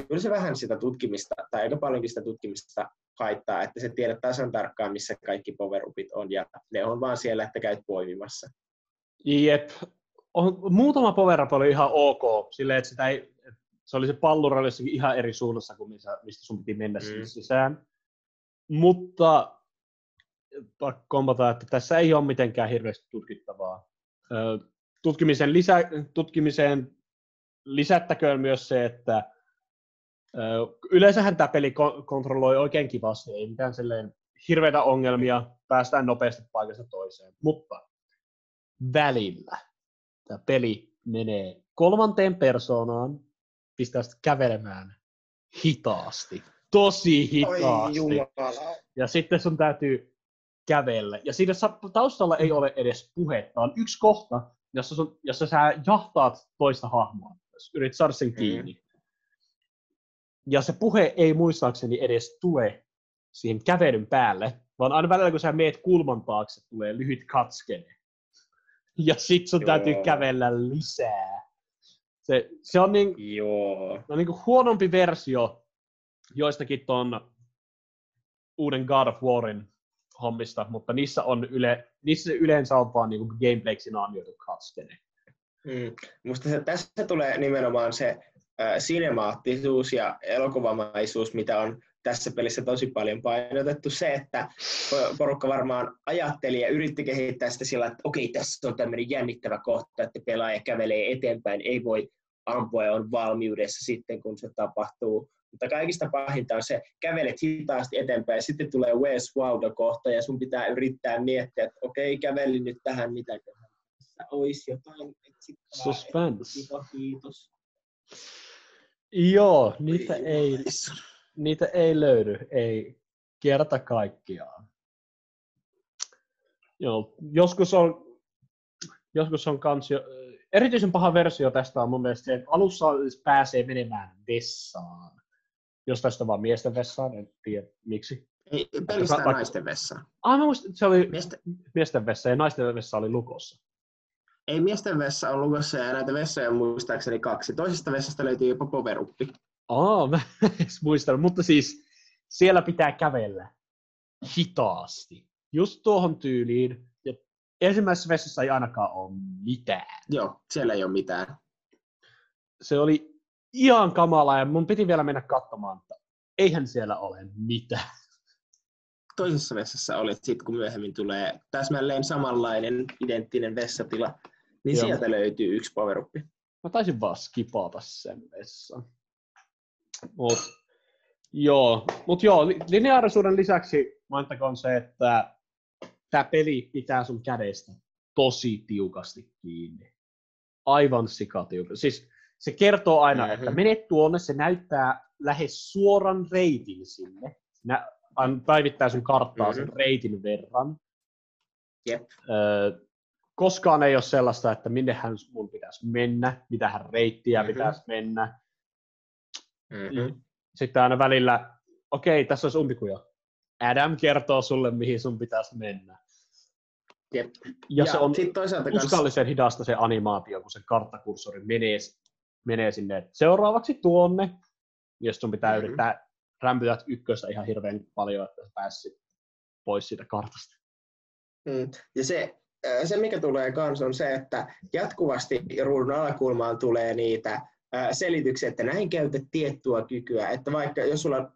Kyllä se vähän sitä tutkimista, tai aika paljonkin sitä tutkimista haittaa, että se tiedät tasan tarkkaan, missä kaikki power-upit on, ja ne on vaan siellä, että käyt poimimassa. Jep. On, muutama power-up oli ihan ok, silleen, että sitä ei... Se oli se pallura jossakin ihan eri suunnassa kuin mistä sun piti mennä mm. sisään. Mutta pakko kompata, että tässä ei ole mitenkään hirveästi tutkittavaa. Tutkimisen lisä, tutkimiseen lisättäköön myös se, että yleensähän tämä peli kontrolloi oikein kivasti. Ei mitään silleen hirveitä ongelmia, päästään nopeasti paikasta toiseen. Mutta välillä tämä peli menee kolmanteen persoonaan. Pistää sitten kävelemään hitaasti, tosi hitaasti. Ja sitten sun täytyy kävellä. Ja siinä taustalla ei ole edes puhetta. On yksi kohta, jossa, sun, jossa sä jahtaat toista hahmoa. Yrität saada sen kiinni. Mm. Ja se puhe ei muistaakseni edes tule siihen kävelyn päälle, vaan aina välillä kun sä meet kulman taakse, tulee lyhyt katskene. Ja sit sun Joo. täytyy kävellä lisää. Se, se on, niin, Joo. on niin kuin huonompi versio joistakin ton uuden God of Warin hommista, mutta niissä, on yle, niissä yleensä on vaan niin gameplayksi naamioitu katskene. Mm. Musta se, tässä tulee nimenomaan se äh, sinemaattisuus ja elokuvamaisuus, mitä on tässä pelissä tosi paljon painotettu. Se, että porukka varmaan ajatteli ja yritti kehittää sitä sillä, että okei, tässä on tämmöinen jännittävä kohta, että pelaaja kävelee eteenpäin, ei voi ampua ja on valmiudessa sitten, kun se tapahtuu. Mutta kaikista pahinta on se, kävelet hitaasti eteenpäin, sitten tulee Where's Waldo-kohta ja sun pitää yrittää miettiä, että okei, kävelin nyt tähän, mitäköhän tässä olisi jotain etsittävää. Suspense. Kiva, kiitos. Joo, niitä ei... ei... Niitä ei löydy, ei kerta kaikkiaan. Joo, joskus on, joskus on kans jo, erityisen paha versio tästä on mun mielestä se, että alussa pääsee menemään vessaan. Jos tästä vaan miesten vessaan, en tiedä miksi. Ei, pelkästään vaikka, naisten vessaan. Ah, mä muistin, se oli miesten, miesten vessa ja naisten vessa oli lukossa. Ei, miesten vessa on lukossa ja näitä vessoja on muistaakseni kaksi. Toisesta vessasta löytyy jopa poveruppi. Aa, mä en edes muistanut, mutta siis siellä pitää kävellä hitaasti, just tuohon tyyliin. Ja ensimmäisessä vessassa ei ainakaan ole mitään. Joo, siellä ei ole mitään. Se oli ihan kamala ja mun piti vielä mennä katsomaan, että eihän siellä ole mitään. Toisessa vessassa oli, sit kun myöhemmin tulee täsmälleen samanlainen identtinen vessatila, niin Joo. sieltä löytyy yksi poweruppi. Mä taisin vaan skipata sen vessan. Mut joo, mut joo, lineaarisuuden lisäksi mainittakoon se, että tää peli pitää sun kädestä tosi tiukasti kiinni. Aivan sikatiukasti. Siis se kertoo aina, mm-hmm. että menet tuonne, se näyttää lähes suoran reitin sinne. Nä, päivittää sun karttaa mm-hmm. sen reitin verran. Yep. Öö, koskaan ei ole sellaista, että minnehän mun pitäisi mennä, mitähän reittiä mm-hmm. pitäisi mennä. Mm-hmm. Sitten aina välillä, okei, okay, tässä olisi umpikuja. Adam kertoo sulle, mihin sun pitäisi mennä. Jep. Ja, ja se on uskallisen kans... hidasta se animaatio, kun se karttakurssori menee, menee sinne seuraavaksi tuonne, ja sun pitää mm-hmm. yrittää rämpytät ykköstä ihan hirveän paljon, että sä pääsit pois siitä kartasta. Mm. Ja se, se, mikä tulee kans, on se, että jatkuvasti ruudun alakulmaan tulee niitä selityksiä, että näihin käytä tiettyä kykyä, että vaikka jos sulla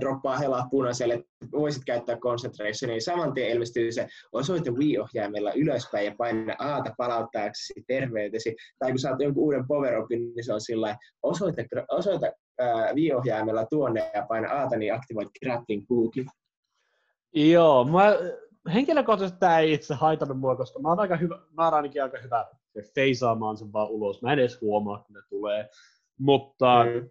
droppaa helaa punaiselle, että voisit käyttää concentrationia, niin saman tien ilmestyy se osoite Wii-ohjaimella ylöspäin ja paina A:ta palauttaaksesi terveytesi, tai kun saat jonkun uuden power-upin, niin se on sillä osoite, osoita Wii-ohjaimella tuonne ja paina A:ta, niin aktivoit Grappling Hookin. Joo, mä henkilökohtaisesti tää ei itse haitannut mua, koska mä oon aika hyvä, mä oon ainakin aika hyvä feisaamaan sen vaan ulos. Mä en edes huomaa, kun ne tulee. Mutta mm.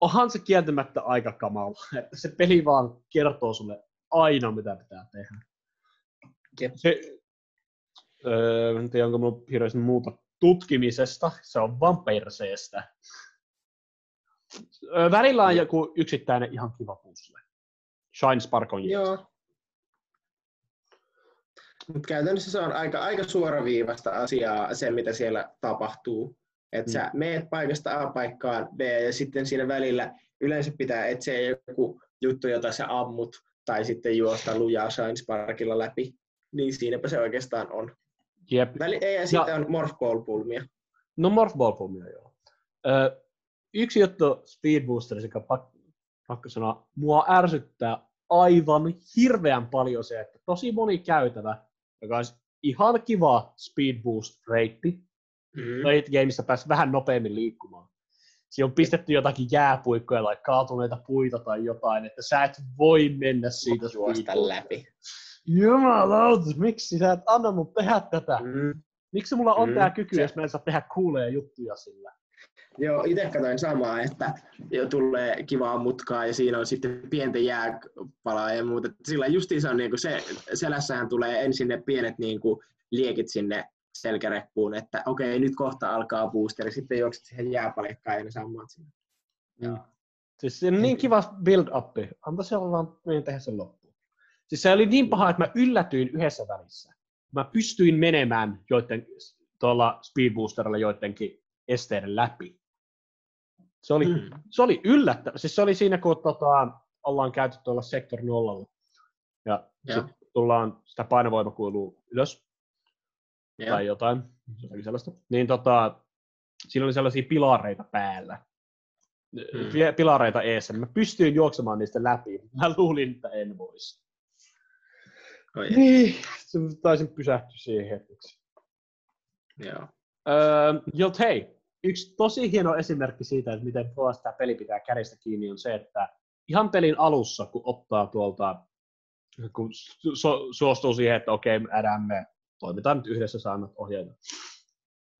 onhan se kieltämättä aika kamala, että se peli vaan kertoo sulle aina, mitä pitää tehdä. Jep. Se, öö, en tiedä, onko mulla hirveästi muuta tutkimisesta. Se on vaan perseestä. Öö, välillä on joku yksittäinen ihan kiva puzzle. Shine Spark on joo. Mut käytännössä se on aika, aika suoraviivasta asiaa, se mitä siellä tapahtuu. Että mm. sä meet paikasta A paikkaan B, ja sitten siinä välillä yleensä pitää etsiä joku juttu, jota sä ammut, tai sitten juosta lujaa Shine Sparkilla läpi. Niin siinäpä se oikeastaan on. Jep. Väli, ei, ja sitten on Morph Ball-pulmia. No Morph Ball-pulmia, joo. Ö, yksi juttu Speed Boosterissa, joka pakko, pakko sanoa, mua ärsyttää aivan hirveän paljon se, että tosi moni käytävä, joka olisi ihan kiva speed boost-reitti. Mm-hmm. Late Gameissa pääsi vähän nopeammin liikkumaan. Siinä on pistetty jotakin jääpuikkoja tai kaatuneita puita tai jotain, että sä et voi mennä siitä juosta läpi. Jumalauta, miksi sä et anna mun tehdä tätä? Mm-hmm. Miksi mulla on mm-hmm. tää kyky, se... jos mä en saa tehdä cooleja juttuja sillä? Joo, itse katsoin samaa, että jo tulee kivaa mutkaa ja siinä on sitten pientä jääpalaa ja muuta. Sillä justiinsa on niinku se, selässähän tulee ensin ne pienet niinku liekit sinne selkäreppuun, että okei, nyt kohta alkaa boosteri, sitten juokset siihen jääpalikkaan ja ne sammat sinne. Joo. Siis se on niin kiva build-upi. Anta se olla vaan meidän tehdä sen loppuun. Siis se oli niin paha, että mä yllätyin yhdessä välissä. Mä pystyin menemään joiden, tuolla speedboosterilla joidenkin esteiden läpi. Se oli, mm. se oli yllättävä. Siis se oli siinä, kun tota, ollaan käyty tuolla sektor nollalla. Ja, ja. Sitten tullaan sitä painovoimakuilua ylös. Ja. Tai jotain. jotain sellaista. Niin tota, siinä oli sellaisia pilareita päällä. Mm. Pilareita eessä. Mä pystyin juoksemaan niistä läpi. Mä luulin, että en voisi. Oh, yeah. Niin. Taisin pysähtyä siihen hetkeksi. Joo. Öö, jot hei, yksi tosi hieno esimerkki siitä, että miten tuosta tämä peli pitää käristä kiinni, on se, että ihan pelin alussa, kun ottaa tuolta, kun su- suostuu siihen, että okei, Adam, me toimitaan nyt yhdessä, saanut ohjeita,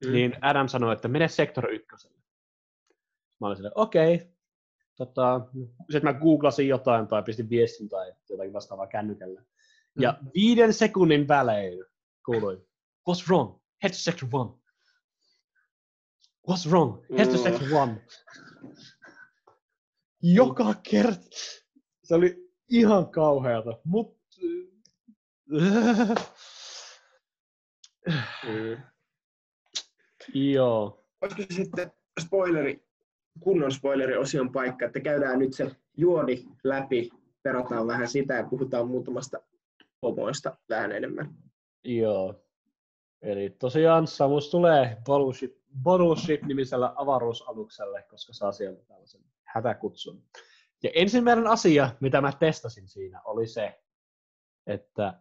mm. niin Adam sanoi, että mene sektor ykköselle. Mä olin silleen, okei. Tota, sitten mä googlasin jotain tai pistin viestin tai jotakin vastaavaa kännykällä. Mm. Ja viiden sekunnin välein kuului, what's wrong? Head to sector one. What's wrong? Head to sector one. Joka kerta. Se oli ihan kauheata, mut... Mm. Joo. Olisiko sitten spoileri, kunnon spoileriosion paikka, että käydään nyt se juoni läpi, perataan vähän sitä ja puhutaan muutamasta pomoista vähän enemmän. Joo. Eli tosiaan Samus tulee Bullshit Battleship-nimisellä avaruusalukselle, koska saa sieltä tällaisen hätäkutsun. Ja ensimmäinen asia, mitä mä testasin siinä, oli se, että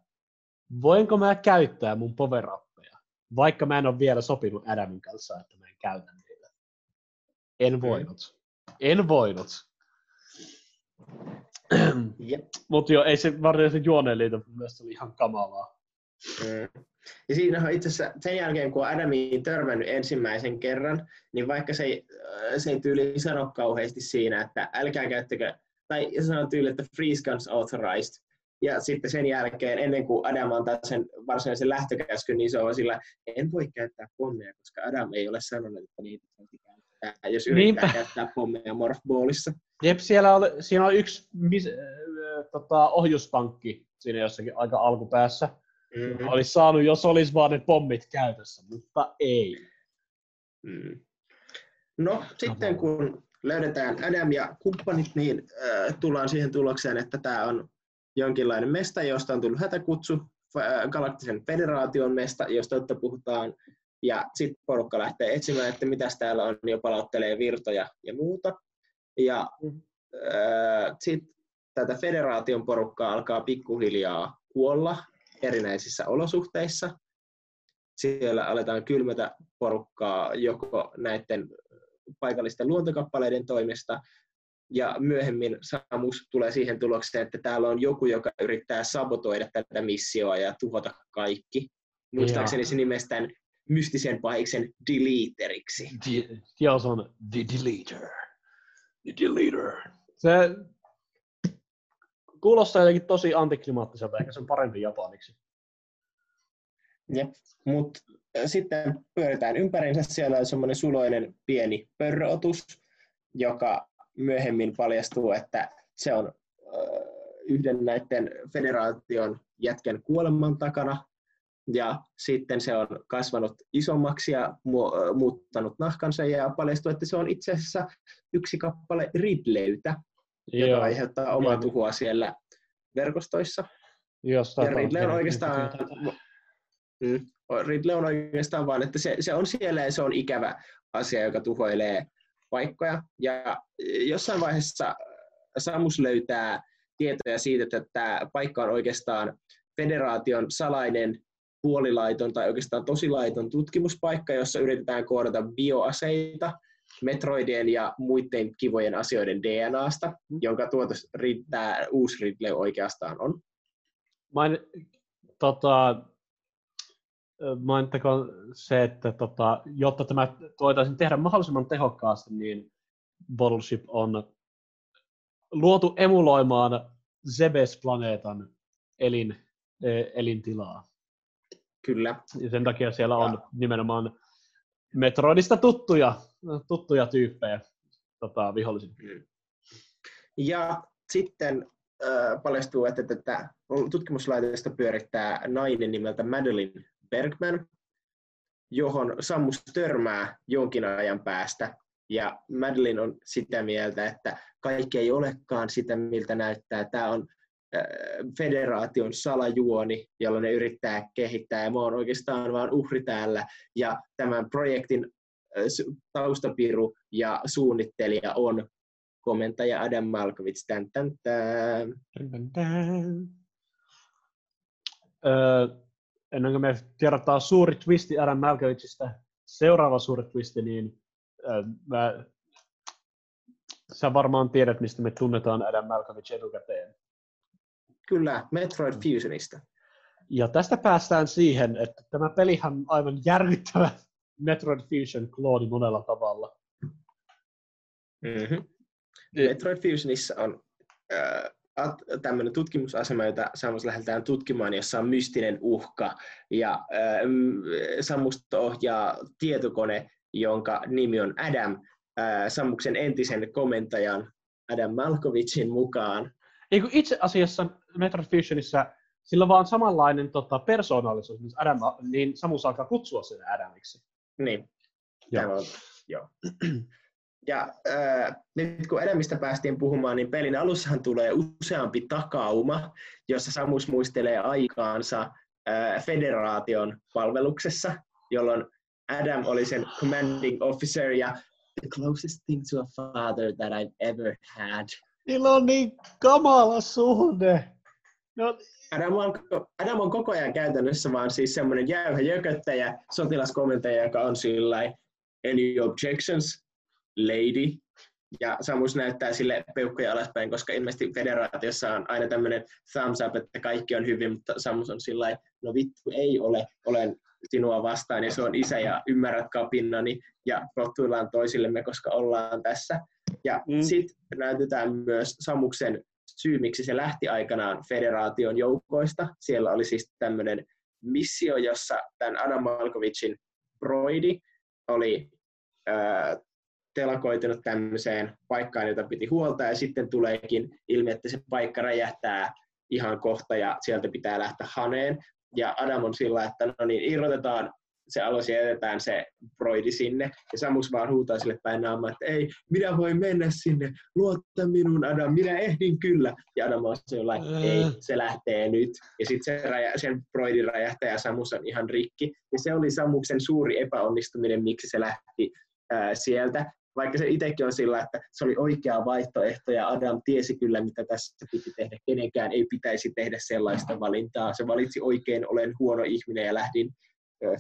voinko mä käyttää mun power-uppeja, vaikka mä en ole vielä sopinut Adamin kanssa, että mä en käytä niitä. En voinut. En voinut. Yep. Mutta joo, ei se varmasti juoneen liity, mutta myös se oli ihan kamalaa. Mm. Ja siinä itse asiassa sen jälkeen, kun on Adamiin törmännyt ensimmäisen kerran, niin vaikka se ei, se ei tyyli sano kauheasti siinä, että älkää käyttäkö, tai se sanoo tyyli, että freeze guns authorized. Ja sitten sen jälkeen, ennen kuin Adam antaa sen varsinaisen lähtökäskyn, niin se on sillä, en voi käyttää pommeja, koska Adam ei ole sanonut, että niitä voi käyttää, jos yrittää niinpä käyttää pommeja Morph Ballissa. Jep, siellä oli, siinä on yksi mis, äh, tota, ohjustankki siinä jossakin aika alkupäässä. Mm-hmm. Olisi saanut, jos olisi vaan ne pommit käytössä, mutta ei. Mm. No, sitten kun löydetään Adam ja kumppanit, niin äh, tullaan siihen tulokseen, että tämä on jonkinlainen mesta, josta on tullut hätäkutsu, äh, Galaktisen federaation mesta, josta totta puhutaan, ja sitten porukka lähtee etsimään, että mitäs täällä on, jo palauttelee virtoja ja muuta. Ja äh, sitten tätä federaation porukkaa alkaa pikkuhiljaa kuolla erinäisissä olosuhteissa. Siellä aletaan kylmätä porukkaa joko näiden paikallisten luontokappaleiden toimesta, ja myöhemmin Samus tulee siihen tulokseen, että täällä on joku, joka yrittää sabotoida tätä missioa ja tuhota kaikki. Muistaakseni se nimestään mystisen pahiksen Deleteriksi. D- Joo, se on The Deleter. The Deleter. Se kuulostaa jotenkin tosi antiklimaattiselta, ehkä se on parempi japaniksi. Jep, mutta sitten pyöritään ympäriinsä. Siellä on semmoinen suloinen pieni pörröotus, joka myöhemmin paljastuu, että se on yhden näiden federaation jätken kuoleman takana. Ja sitten se on kasvanut isommaksi ja muuttanut nahkansa ja paljastuu, että se on itse asiassa yksi kappale Ridleytä, yeah. joka aiheuttaa omaa yeah. tuhoa siellä verkostoissa. Yes, ja Ridley on oikeastaan... Mm. Ridley on oikeastaan vaan, että se, se on siellä ja se on ikävä asia, joka tuhoilee paikkoja. Ja jossain vaiheessa Samus löytää tietoja siitä, että tämä paikka on oikeastaan federaation salainen puolilaiton tai oikeastaan tosilaiton tutkimuspaikka, jossa yritetään koodata bioaseita metroidien ja muiden kivojen asioiden D N A:sta, jonka tuotos tämä uusi Ridley oikeastaan on. Mä en, tota... Mainittakoon se, että tota, jotta tämä voitaisiin tehdä mahdollisimman tehokkaasti, niin Battleship on luotu emuloimaan Zebes-planeetan elin, elintilaa. Kyllä. Ja sen takia siellä on ja. nimenomaan Metroidista tuttuja, tuttuja tyyppejä tota, vihollisille. Ja sitten äh, paljastuu, että tätä tutkimuslaitosta pyörittää nainen nimeltä Madeline Bergman, johon Samus törmää jonkin ajan päästä, ja Madeline on sitä mieltä, että kaikki ei olekaan sitä, miltä näyttää. Tämä on äh, federaation salajuoni, jolla ne yrittää kehittää, ja mä oon oikeastaan vaan uhri täällä, ja tämän projektin äh, taustapiru ja suunnittelija on komentaja Adam Malkovich. Tän, tän, tän. Tän, tän. Öö. Ennen kuin me kerrotaan suuri twisti Adam Malkovichista, seuraava suuri twisti, niin äh, mä, sä varmaan tiedät, mistä me tunnetaan Adam Malkovich etukäteen. Kyllä, Metroid Fusionista. Ja tästä päästään siihen, että tämä pelihän on aivan järkyttävä Metroid Fusion-klooni monella tavalla. Mm-hmm. Metroid Fusionissa on... Äh... tämmöinen tutkimusasema, jota Samus lähdetään tutkimaan, jossa on mystinen uhka. Ja ää, Samusta ohjaa tietokone, jonka nimi on Adam, ää, Samuksen entisen komentajan Adam Malkovichin mukaan. Eiku itse asiassa Metroid Fusionissa sillä on vaan samanlainen tota, persoonallisuus, niin, Adam, niin Samus alkaa kutsua sen Adamiksi. Niin. Joo. Joo. Ja äh, nyt kun Adamista päästiin puhumaan, niin pelin alussahan tulee useampi takauma, jossa Samus muistelee aikaansa äh, federaation palveluksessa, jolloin Adam oli sen commanding officer ja the closest thing to a father that I've ever had. Niillä on niin kamala suhde. No. Adam, on, Adam on koko ajan käytännössä vaan siis semmoinen jäyhä jököttäjä, sotilaskomentaja, joka on sillain any objections? Lady. Ja Samus näyttää sille peukkuja alaspäin, koska ilmeisesti federaatiossa on aina tämmöinen thumbs up, että kaikki on hyvin, mutta Samus on sillain, no vittu ei ole, olen sinua vastaan ja se on isä ja ymmärrät kapinnani ja rottuillaan toisillemme, koska ollaan tässä. Ja mm. sitten näytetään myös Samuksen syy, miksi se lähti aikanaan federaation joukoista. Siellä oli siis tämmöinen missio, jossa tämän Adam Malkovichin broidi oli äh, telakoitunut tämmöiseen paikkaan, jota piti huoltaa, ja sitten tuleekin ilmi, että se paikka räjähtää ihan kohta, ja sieltä pitää lähteä haneen. ja Adam on sillä, että no niin, irrotetaan se alos ja jätetään se broidi sinne. Ja Samus vaan huutaa sille päin naamaa, että ei, minä voin mennä sinne, luotta minun Adam, minä ehdin kyllä. Ja Adam on sellainen, että ei, se lähtee nyt. Ja sitten se raja, sen broidin räjähtää ja Samus on ihan rikki. Ja se oli Samuksen suuri epäonnistuminen, miksi se lähti ää, sieltä. Vaikka se itsekin on sillä, että se oli oikea vaihtoehto ja Adam tiesi kyllä, mitä tässä piti tehdä. Kenenkään ei pitäisi tehdä sellaista valintaa. Se valitsi oikein, olen huono ihminen ja lähdin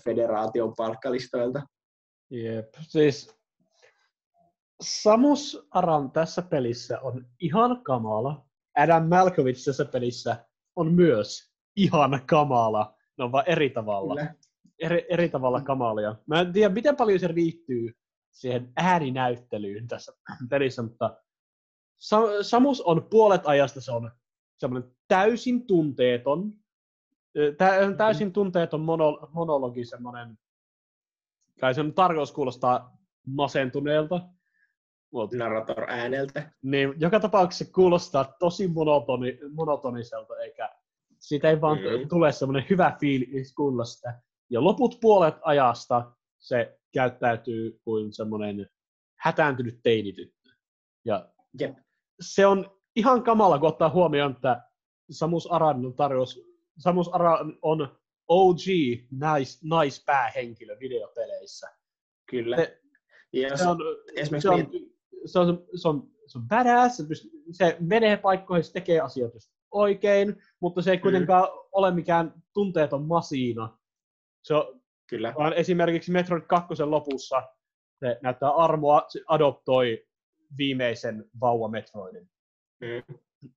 federaation palkkalistoilta. Jep, siis Samus Aran tässä pelissä on ihan kamala. Adam Malkovich tässä pelissä on myös ihan kamala. Ne on vaan eri tavalla. Eri, eri tavalla kamalia. Mä en tiedä, miten paljon se riittyy siihen ääninäyttelyyn tässä pelissä, mutta Sam- Samus on puolet ajasta, se on semmoinen täysin tunteeton, tä- täysin tunteeton mono- monologi, semmoinen, kai se on tarkoitus kuulostaa masentuneelta. Narrator ääneltä. Niin, joka tapauksessa kuulostaa tosi monotoni- monotoniselta, eikä siitä ei vaan mm. tule semmoinen hyvä fiilis kuulla sitä. Ja loput puolet ajasta se käyttäytyy kuin semmoinen hätääntynyt teinityttö. Ja Jep. se on ihan kamala, kun ottaa huomioon, että Samus Aran on, tarjous, Samus Aran on O G nais, naispäähenkilö videopeleissä. Kyllä. Se, yes. se, on, se, on, se, on, se, on, se on badass, se menee paikkoihin, se tekee asioita oikein, mutta se ei kuitenkaan mm. ole mikään tunteeton masiina. Se on, Kyllä. Vaan esimerkiksi Metroid kaksi lopussa se näyttää armoa, se adoptoi viimeisen vauva-Metroidin. Mm.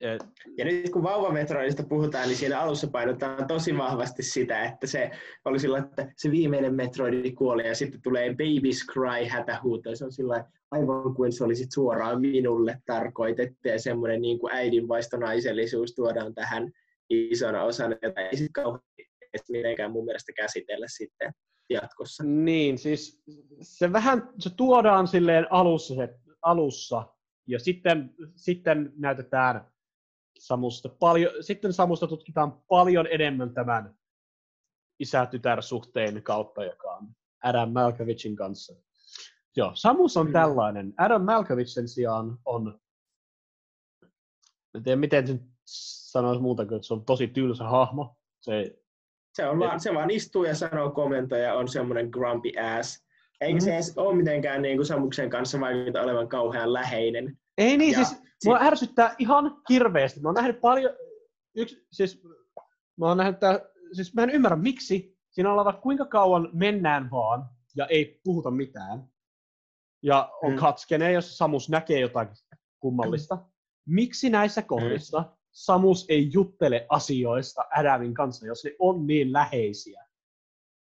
Et... Ja nyt kun vauva-Metroidista puhutaan, niin siinä alussa painotetaan tosi vahvasti sitä, että se oli sillä, että se viimeinen Metroidi kuoli ja sitten tulee Baby's Cry-hätähuuto. Se on sillä aivan kuin se olisi suoraan minulle tarkoitettu ja semmoinen niin kuin äidinvaistonaisellisuus tuodaan tähän isona osana, jota ei sitten kauheasti mitenkään mun mielestä käsitellä sitten jatkossa. Niin, siis se vähän, se tuodaan silleen alussa, se, alussa ja sitten, sitten näytetään Samusta paljon, sitten Samusta tutkitaan paljon enemmän tämän isä-tytär-suhteen kautta, joka on Adam Malkovichin kanssa. Joo, Samus on hmm. tällainen. Adam Malkovich sen sijaan on, en tiedä miten sen sanoisi muuta kuin, että se on tosi tylsä hahmo. Se Se, on vaan, se vaan istuu ja sanoo kommentoja ja on semmoinen grumpy ass. Eikä mm. se edes ole mitenkään niin kuin Samuksen kanssa vaikuta olevan kauhean läheinen. Ei niin, ja siis mua sit... ärsyttää ihan hirveästi. Mä oon nähnyt paljon, yksi, siis mä oon nähnyt tää, siis mä en ymmärrä miksi. Siinä ollaan vaikka kuinka kauan mennään vaan ja ei puhuta mitään. Ja on mm. katskeneen, jos Samus näkee jotain kummallista. Mm. Miksi näissä kohdissa? Mm. Samus ei juttele asioista Adamin kanssa, jos ne on niin läheisiä.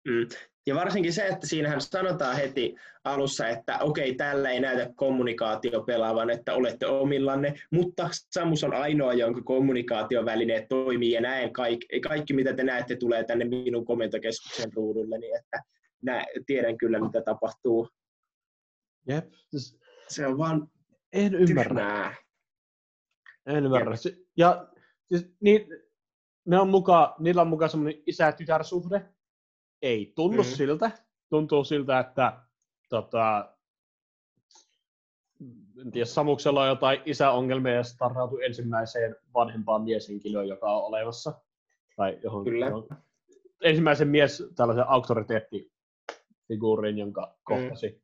Mm. Ja varsinkin se, että siinähän sanotaan heti alussa, että okei, tällä ei näytä kommunikaatio pelaavan, että olette omillanne, mutta Samus on ainoa, jonka kommunikaatiovälineet toimii ja näen kaikki, kaikki mitä te näette, tulee tänne minun komentokeskuksen ruudulle, niin että nä, tiedän kyllä, mitä tapahtuu. Jep. Se on vaan en ymmärrä. En ymmärrä. Ja siis, niin, ne on muka, niillä on mukaan semmoinen isä-tytär-suhde. Ei tunnu mm-hmm. siltä. Tuntuu siltä, että tota, en tiedä, Samuksella on jotain isäongelmia ja se tarrautui ensimmäiseen vanhempaan mieshenkilöön, joka on olemassa. Tai johon, johon, ensimmäisen mies tällaisen auktoriteettifiguuriin, jonka kohtasi. Mm.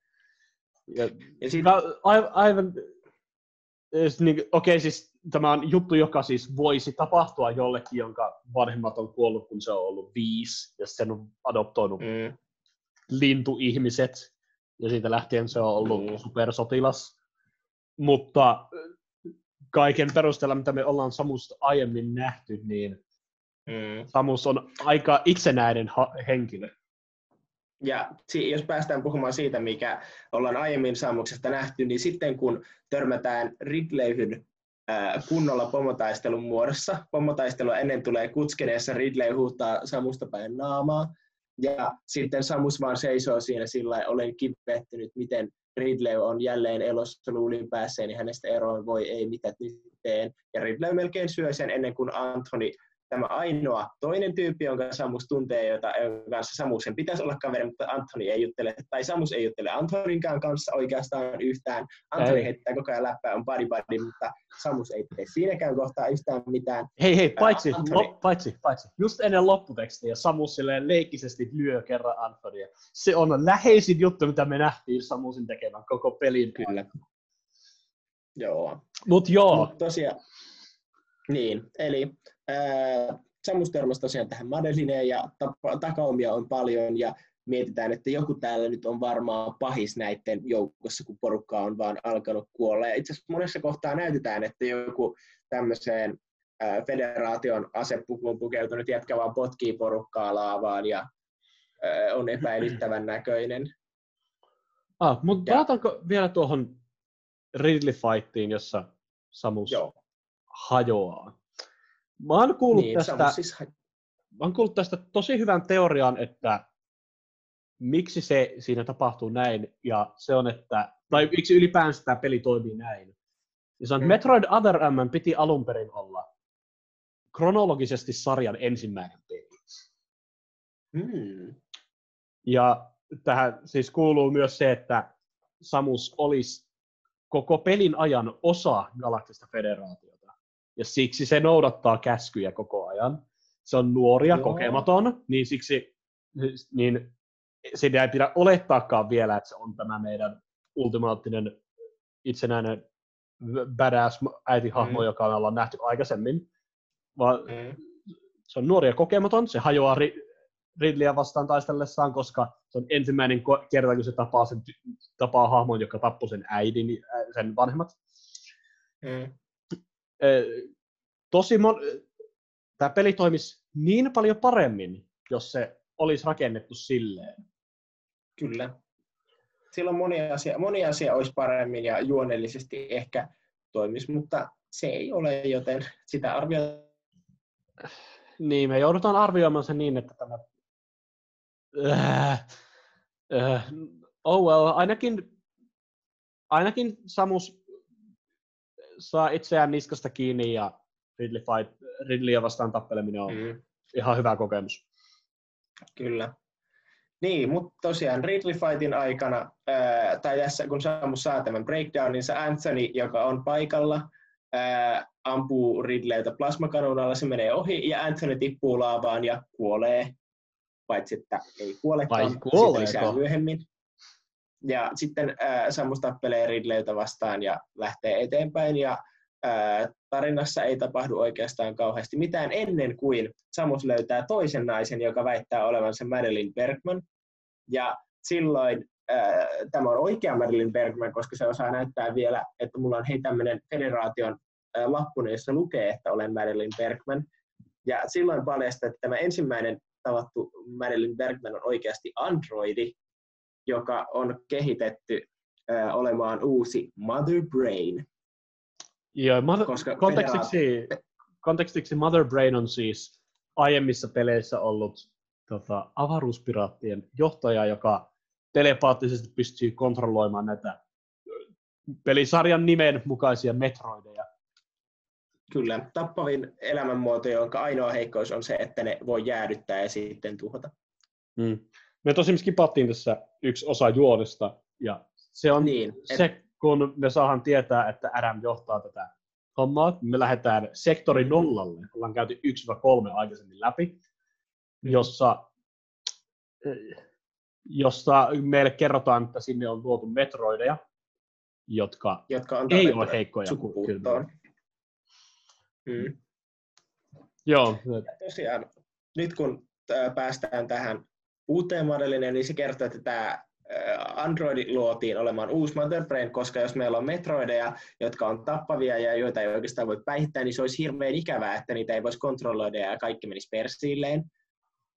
Ja, ja siitä... aivan... aivan Niin, Okei, okay, siis tämä on juttu, joka siis voisi tapahtua jollekin, jonka vanhemmat on kuollut, kun se on ollut viisi, ja sen on adoptoinut mm. lintuihmiset, ja siitä lähtien se on ollut mm. supersotilas. Mutta kaiken perusteella, mitä me ollaan Samusta aiemmin nähty, niin mm. Samus on aika itsenäinen ha- henkilö. Ja jos päästään puhumaan siitä, mikä ollaan aiemmin Samuksesta nähty, niin sitten kun törmätään Ridleyhyn kunnolla pomotaistelun muodossa, pomotaistelua ennen tulee kutskeneessa, Ridley huutaa Samusta päin naamaa, ja sitten Samus vaan seisoo siinä sillä lailla, olen kipettynyt, miten Ridley on jälleen elossa luulin päässeeni, hänestä eroon, voi ei, mitä nyt teen. Ja Ridley melkein syö sen ennen kuin Anthony tämä ainoa toinen tyyppi, jonka Samus tuntee, jota, jonka kanssa Samuksen pitäisi olla kaveri, mutta Antoni ei juttele, tai Samus ei juttele Antoninkaan kanssa oikeastaan yhtään. Antoni ei. Heittää koko ajan läppää, on pari pari, mutta Samus ei tee siinäkään kohtaa yhtään mitään. Hei hei, paitsi, lo, paitsi, paitsi, just ennen lopputekstiä Samus silleen leikkisesti lyö kerran Antonia. Se on läheisin juttu, mitä me nähtiin Samusin tekemään koko pelin. Kyllä. Joo. Mut joo. Mut tosiaan, niin, eli ää, Samus törmäsi tosiaan tähän Madelineen ja tapa, takaumia on paljon ja mietitään, että joku täällä nyt on varmaan pahis näiden joukossa, kun porukka on vaan alkanut kuolla. Ja itse asiassa monessa kohtaa näytetään, että joku tämmöiseen ää, federaation asepukuun pukeutunut jätkä vaan potkii porukkaa laavaan ja ää, on epäilyttävän näköinen. Ah, mutta palataanko vielä tuohon Ridley-fightiin, jossa Samus Joo. hajoaa. Mä oon, kuullut niin, tästä, siis... mä oon kuullut tästä tosi hyvän teorian, että miksi se siinä tapahtuu näin, ja se on, että, tai miksi ylipäänsä tämä peli toimii näin. Ja se on, hmm. Metroid Other M piti alun perin olla kronologisesti sarjan ensimmäinen peli. Hmm. Ja tähän siis kuuluu myös se, että Samus olisi koko pelin ajan osa Galaktista federaatiota. Ja siksi se noudattaa käskyjä koko ajan. Se on nuori ja kokematon, niin siksi niin sitä ei pidä olettaakaan vielä, että se on tämä meidän ultimaattinen itsenäinen badass äitihahmo, mm. joka me ollaan nähty aikaisemmin. Vaan mm. se on nuori ja kokematon, se hajoaa ri- Ridleyä vastaan taistellessaan, koska se on ensimmäinen kerta, kun se tapaa, sen, tapaa hahmon, joka tappoi sen äidin, sen vanhemmat. Mm. Tosi mon- Tämä peli toimisi niin paljon paremmin, jos se olisi rakennettu silleen. Kyllä. Silloin moni asia, moni asia olisi paremmin ja juonellisesti ehkä toimisi, mutta se ei ole, joten sitä arvioidaan. Niin, me joudutaan arvioimaan se niin, että tämä Äh, äh, oh well, ainakin, ainakin Samus saa itseään niskasta kiinni ja Ridley fight, Ridleyä vastaan tappeleminen on mm. ihan hyvä kokemus. Kyllä. Niin, mutta tosiaan Ridley fightin aikana, ää, tai tässä kun Samus saa tämän breakdowninsa, Anthony, joka on paikalla, ää, ampuu Ridleytä plasmakanonalla, se menee ohi ja Anthony tippuu laavaan ja kuolee. Paitsi, että ei kuolekaan, sitten lisää myöhemmin. Ja sitten äh, Samus tappelee Ridleytä vastaan ja lähtee eteenpäin. Ja äh, tarinassa ei tapahdu oikeastaan kauheasti mitään ennen kuin Samus löytää toisen naisen, joka väittää olevansa Madeleine Bergman. Ja silloin äh, tämä on oikea Madeleine Bergman, koska se osaa näyttää vielä, että mulla on hei tämmöinen federaation äh, lappunen, jossa lukee, että olen Madeleine Bergman. Ja silloin paljastaa, että tämä ensimmäinen tavattu Madeleine Bergman on oikeasti androidi, joka on kehitetty ö, olemaan uusi Mother Brain. Joo, ma- kontekstiksi, pelaa... kontekstiksi Mother Brain on siis aiemmissa peleissä ollut tota, avaruuspiraattien johtaja, joka telepaattisesti pystyy kontrolloimaan näitä pelisarjan nimen mukaisia metroideja. Kyllä, tappavin elämänmuoto, jonka ainoa heikkous on se, että ne voi jäädyttää ja sitten tuhota. Mm. Me tosiaan skipattiin tässä yksi osa juonesta, ja se on niin, se, et... kun me saadaan tietää, että Adam johtaa tätä hommaa. Me lähdetään sektori nollalle, ollaan käyty yksi kolme aikaisemmin läpi, jossa, jossa meille kerrotaan, että sinne on luotu metroideja, jotka, jotka on ei ole heikkoja sukupuuttoon. Mm. Joo. Tosiaan, nyt kun päästään tähän uuteen Madelineen, niin se kertoo, että tämä androidi luotiin olemaan uusi Mother Brain, koska jos meillä on metroideja, jotka on tappavia ja joita ei oikeastaan voi päihittää, niin se olisi hirveän ikävää, että niitä ei voisi kontrolloida ja kaikki menisi persilleen.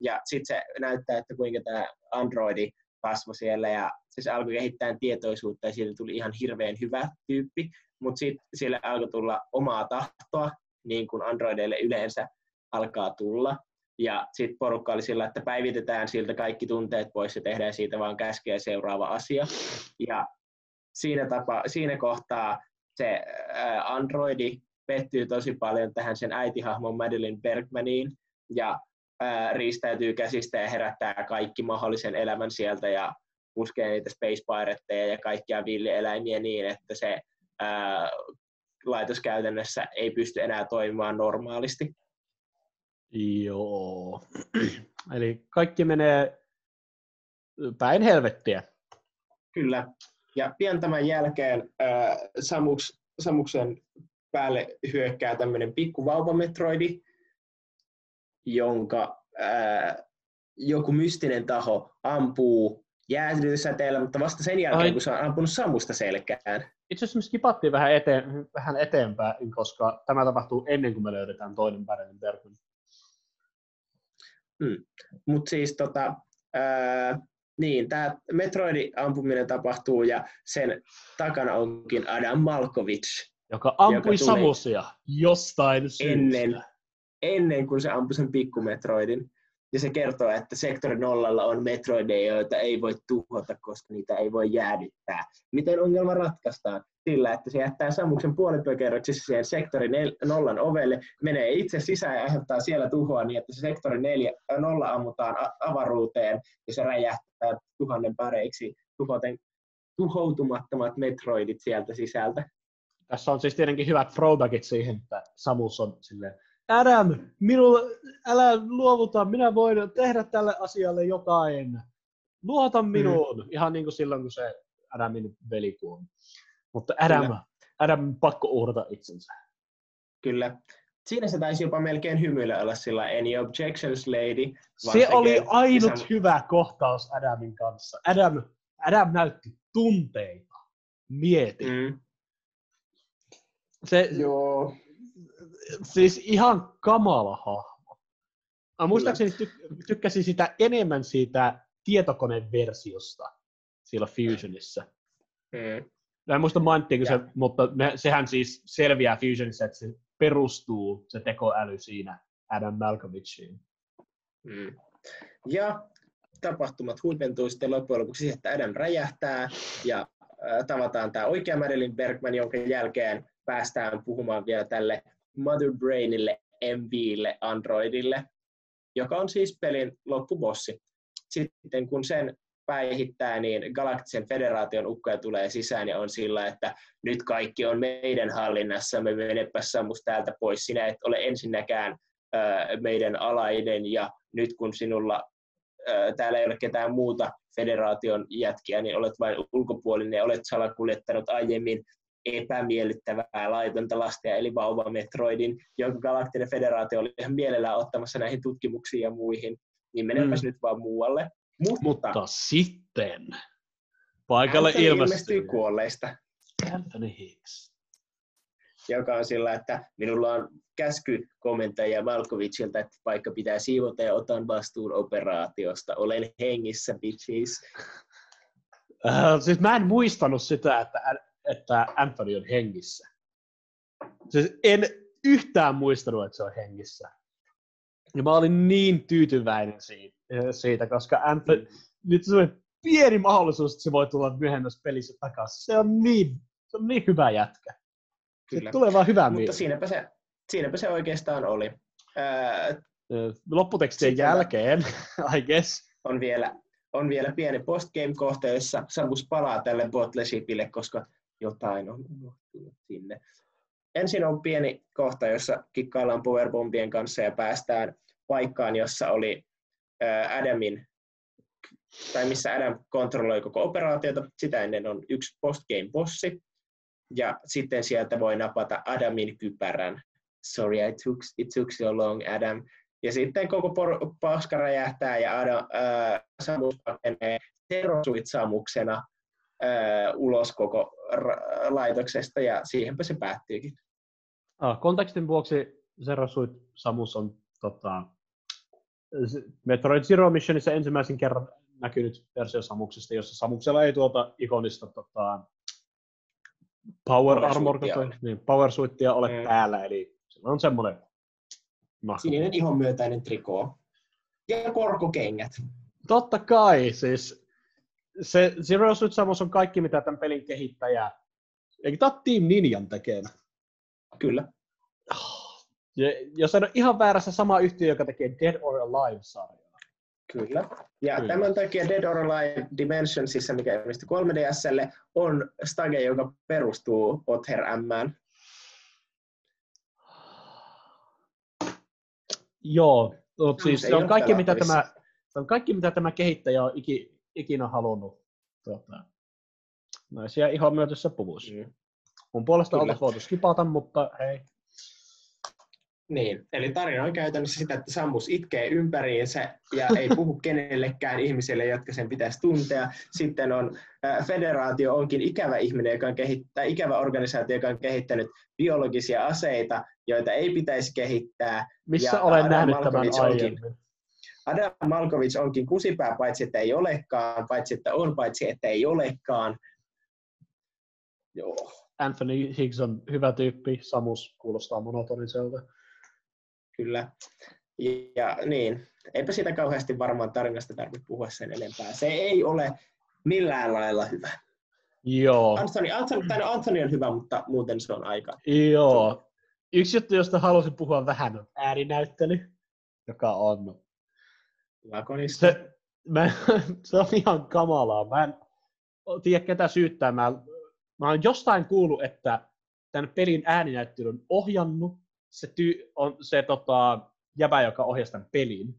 Ja sitten se näyttää, että kuinka tämä androidi kasvoi siellä ja siis alkoi kehittää tietoisuutta ja siitä tuli ihan hirveän hyvä tyyppi, mutta sitten siellä alkoi tulla omaa tahtoa, niin kuin androideille yleensä alkaa tulla. Ja sitten porukka oli sillä, että päivitetään siltä kaikki tunteet pois ja tehdään siitä vaan käskeä seuraava asia. Ja siinä, tapa, siinä kohtaa se androidi pettyy tosi paljon tähän sen äitihahmon Madeleine Bergmaniin ja ää, riistäytyy käsistä ja herättää kaikki mahdollisen elämän sieltä ja puskee niitä space pirateja ja kaikkia villieläimiä niin, että se ää, laitos käytännössä ei pysty enää toimimaan normaalisti. Joo. Eli kaikki menee päin helvettiä. Kyllä. Ja pian tämän jälkeen ää, Samuks, Samuksen päälle hyökkää tämmöinen pikku vauvametroidi, jonka ää, joku mystinen taho ampuu jäähdytyssäteellä, mutta vasta sen jälkeen, Ai. kun se on ampunut Samusta selkään. Itse asiassa me skipattiin vähän, eteen, vähän eteenpäin, koska tämä tapahtuu ennen kuin me löydetään toinen päräinen Bergman. Hmm. Mutta siis tota... Ää, Niin, tämä Metroidin ampuminen tapahtuu ja sen takana onkin Adam Malkovich. Joka ampui joka Samusia jostain syystä. Ennen, ennen kuin se ampui sen pikkumetroidin. Ja se kertoo, että sektori nollalla on metroideja, joita ei voi tuhota, koska niitä ei voi jäädyttää. Miten ongelma ratkaistaan? Sillä, että se jättää Samuksen puolipökerryksessä siihen sektori nel- nollan ovelle, menee itse sisään ja aiheuttaa siellä tuhoa niin, että se sektori neljä, nolla ammutaan a- avaruuteen ja se räjähtää tuhannen pareiksi tuhoten, tuhoutumattomat metroidit sieltä sisältä. Tässä on siis tietenkin hyvät throwbackit siihen, että Samus on silleen, Adam, minulla, älä luovuta, minä voin tehdä tälle asialle jotain. Luota minuun. Mm. Ihan niin kuin silloin, kun se Adamin veli kuoli. Mutta Adam, Adam pakko uhrata itsensä. Kyllä. Siinä se taisi jopa melkein hymyillä olla sillä any objections lady. Se oli ainut isän... hyvä kohtaus Adamin kanssa. Adam, Adam näytti tunteita. Mieti. Mm. Se... Joo. Siis ihan kamala hahmo. Mä muistaakseni tyk- tykkäsin sitä enemmän siitä tietokoneversiosta siellä Fusionissa. Mm. Mä en muista mainittiinko se, mutta ne, sehän siis selviää Fusionissa, että se perustuu se tekoäly siinä Adam Malkovichiin. Mm. Ja tapahtumat huipentuu sitten loppujen lopuksi siihen, että Adam räjähtää ja äh, tavataan tää oikea Madeleine Bergman, jonka jälkeen päästään puhumaan vielä tälle Mother Brainille, M V:lle, Androidille, joka on siis pelin loppubossi. Sitten kun sen päihittää, niin Galaktisen federaation ukkoja tulee sisään ja on sillä, että nyt kaikki on meidän hallinnassa, me menepäs Samus täältä pois, sinä et ole ensinnäkään meidän alainen ja nyt kun sinulla täällä ei ole ketään muuta federaation jätkiä, niin olet vain ulkopuolinen ja olet salakuljettanut aiemmin epämiellyttävää laitonta lastia, eli vauvametroidin, jonka Galaktinen federaatio oli ihan mielellään ottamassa näihin tutkimuksiin ja muihin, niin menepäs mm. nyt vaan muualle. Mutta, Mutta sitten paikalle ilmestyy kuolleista. Anthony Hicks. Joka on sillä, että minulla on käsky komentaja Malkovichilta, että paikka pitää siivota ja otan vastuun operaatiosta. Olen hengissä, bitches. Uh, siis mä en muistanut sitä, että että Anthony on hengissä. Siis en yhtään muistanut, että se on hengissä. Ja mä olin niin tyytyväinen siitä, koska Anthony... Nyt se on pieni mahdollisuus, että se voi tulla myöhemmässä pelissä takaisin. Se on niin, se on niin hyvä jätkä. Kyllä. Se tulee vaan hyvä mieli. Mutta siinäpä se, siinäpä se oikeastaan oli. Ää, Lopputekstien jälkeen, on, I guess. On vielä, on vielä pieni postgame-kohta, jossa Samus palaa tälle Bottleshipille, koska jotain on unohtunut sinne. Ensin on pieni kohta, jossa kikkaillaan powerbombien kanssa ja päästään paikkaan, jossa oli Adamin, tai missä Adam kontrolloi koko operaatiota. Sitä ennen on yksi postgame-bossi. Ja sitten sieltä voi napata Adamin kypärän. Sorry, I took, it took so long, Adam. Ja sitten koko por- paska räjähtää ja Adam, äh, Samus pakenee terosuit Samuksena Öö, ulos koko ra- laitoksesta, ja siihenpä se päättyykin. Ah, kontekstin vuoksi Zero Suit Samus on tota, Metroid Zero Missionissa ensimmäisen kerran näkynyt versio Samuksesta, jossa Samuksella ei tuota ikonista tota, Power Armor-suittia niin, power ole mm. päällä, eli se on semmoinen mahto. Sininen ihonmyötäinen trikoo. Ja korkokengät. Totta kai, siis se Zero Suit Samus on kaikki, mitä tämän pelin kehittäjä, eikä tämä Team Ninjan tekemä. Kyllä. Jos en ole ihan väärässä, sama yhtiö, joka tekee Dead or Alive-sarjaa. Kyllä. Ja Kyllä. tämän takia Dead or Alive Dimensionsissa, mikä ilmestyi kolme D S:lle, on stage, joka perustuu Other M:ään. Joo, mutta siis se on, kaikki, mitä tämä, se on kaikki, mitä tämä kehittäjä on ikinä halunnut. Tuota, naisia ihan myötyssä puvuissa. Mm. Mun puolesta oltais voitu skipata, mutta hei. Niin, eli tarina on käytännössä sitä, että Samus itkee ympäriinsä ja ei puhu kenellekään ihmiselle, jotka sen pitäisi tuntea. Sitten on äh, federaatio onkin ikävä ihminen, joka on kehittää, ikävä organisaatio, joka on kehittänyt biologisia aseita, joita ei pitäisi kehittää. Missä ja olen Adam nähnyt Malkovich tämän aiemmin? Onkin, Adam Malkovich onkin kusipää, paitsi että ei olekaan, paitsi että on, paitsi että ei olekaan. Joo. Anthony Higgs on hyvä tyyppi, Samus kuulostaa monotoniselta. Kyllä. Ja niin, eipä siitä kauheasti varmaan tarinasta tarvitse puhua sen enempää. Se ei ole millään lailla hyvä. Joo. Anthony, Anthony, no Anthony on hyvä, mutta muuten se on aika. Joo. Yksi juttu, josta halusin puhua vähän, on ääninäyttely, joka on... Lakonista. Se, mä, se on ihan kamalaa. Mä en tiedä ketä syyttää. Mä, mä oon jostain kuullut, että tämän pelin ääninäyttely on ohjannut. Se tyy- on se tota, jäbä, joka ohjasi tämän pelin,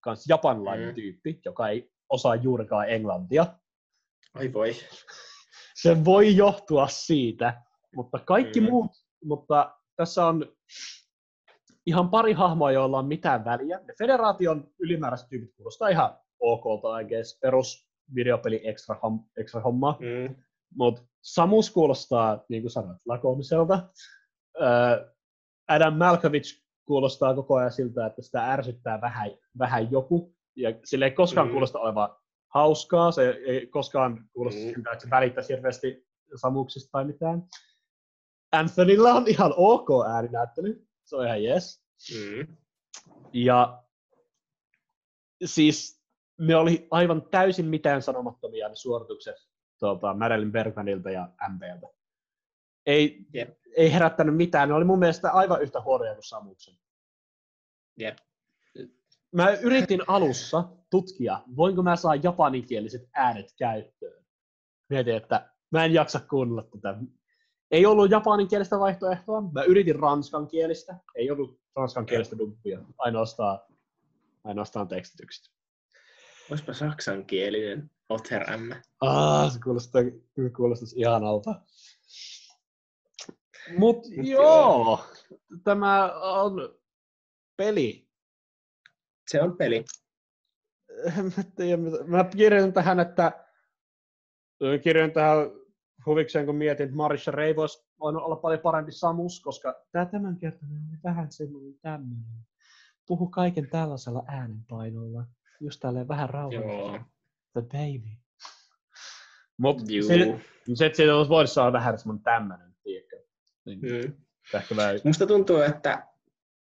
kans japanilainen mm. tyyppi, joka ei osaa juurikaan englantia. Ai voi. Se voi johtua siitä, mutta kaikki mm. muut, mutta tässä on ihan pari hahmoa, joilla on mitään väliä. Ne federaation ylimääräiset tyypit kuulostaa ihan okolta, I guess, perus videopeli extra, hom- extra homma, mm. mutta Samus kuulostaa, niin kuin sanoit, lakomiselta. Öö, Adam Malkovich kuulostaa koko ajan siltä, että sitä ärsyttää vähän, vähän joku. Ja sille ei koskaan mm. kuulosta olevan hauskaa, se ei koskaan kuulosta mm. siltä, että se välittää hirveästi Samuksista tai mitään. Anthonylla on ihan ok ääninäyttely, se on ihan jes. Mm. Ja siis ne oli aivan täysin mitään sanomattomia ne suoritukset tuolta Madeline Bergmanilta ja M B:ltä. Ei, yep. ei herättänyt mitään. Ne oli mun mielestä aivan yhtä huonoja kuin Samuksen. Yep. Mä yritin alussa tutkia, voinko mä saa japaninkieliset äänet käyttöön. Mietin, että mä en jaksa kuunnella tätä. Ei ollut japaninkielistä vaihtoehtoa. Mä yritin ranskankielistä. Ei ollut ranskankielistä dumpia. Ainoastaan, ainoastaan tekstitykset. Oispa saksankielinen Other M. Ah, se kuulostaisi kuulostais ihanalta. Mut joo, tämä on peli. Se on peli. Mä, tiedän, mä kirjoin tähän, että kirjoin tähän huvikseen, kun mietin, että Marisha Rei voisi olla paljon parempi Samus, koska tämä tämän kertaan oli vähän semmoinen tämmöinen. Puhu kaiken tällaisella äänenpainolla, just tälleen vähän rauhallisesti. The baby. Mut se, että siitä voidaan olla vähän semmoinen tämmöinen. Mm. Musta tuntuu, että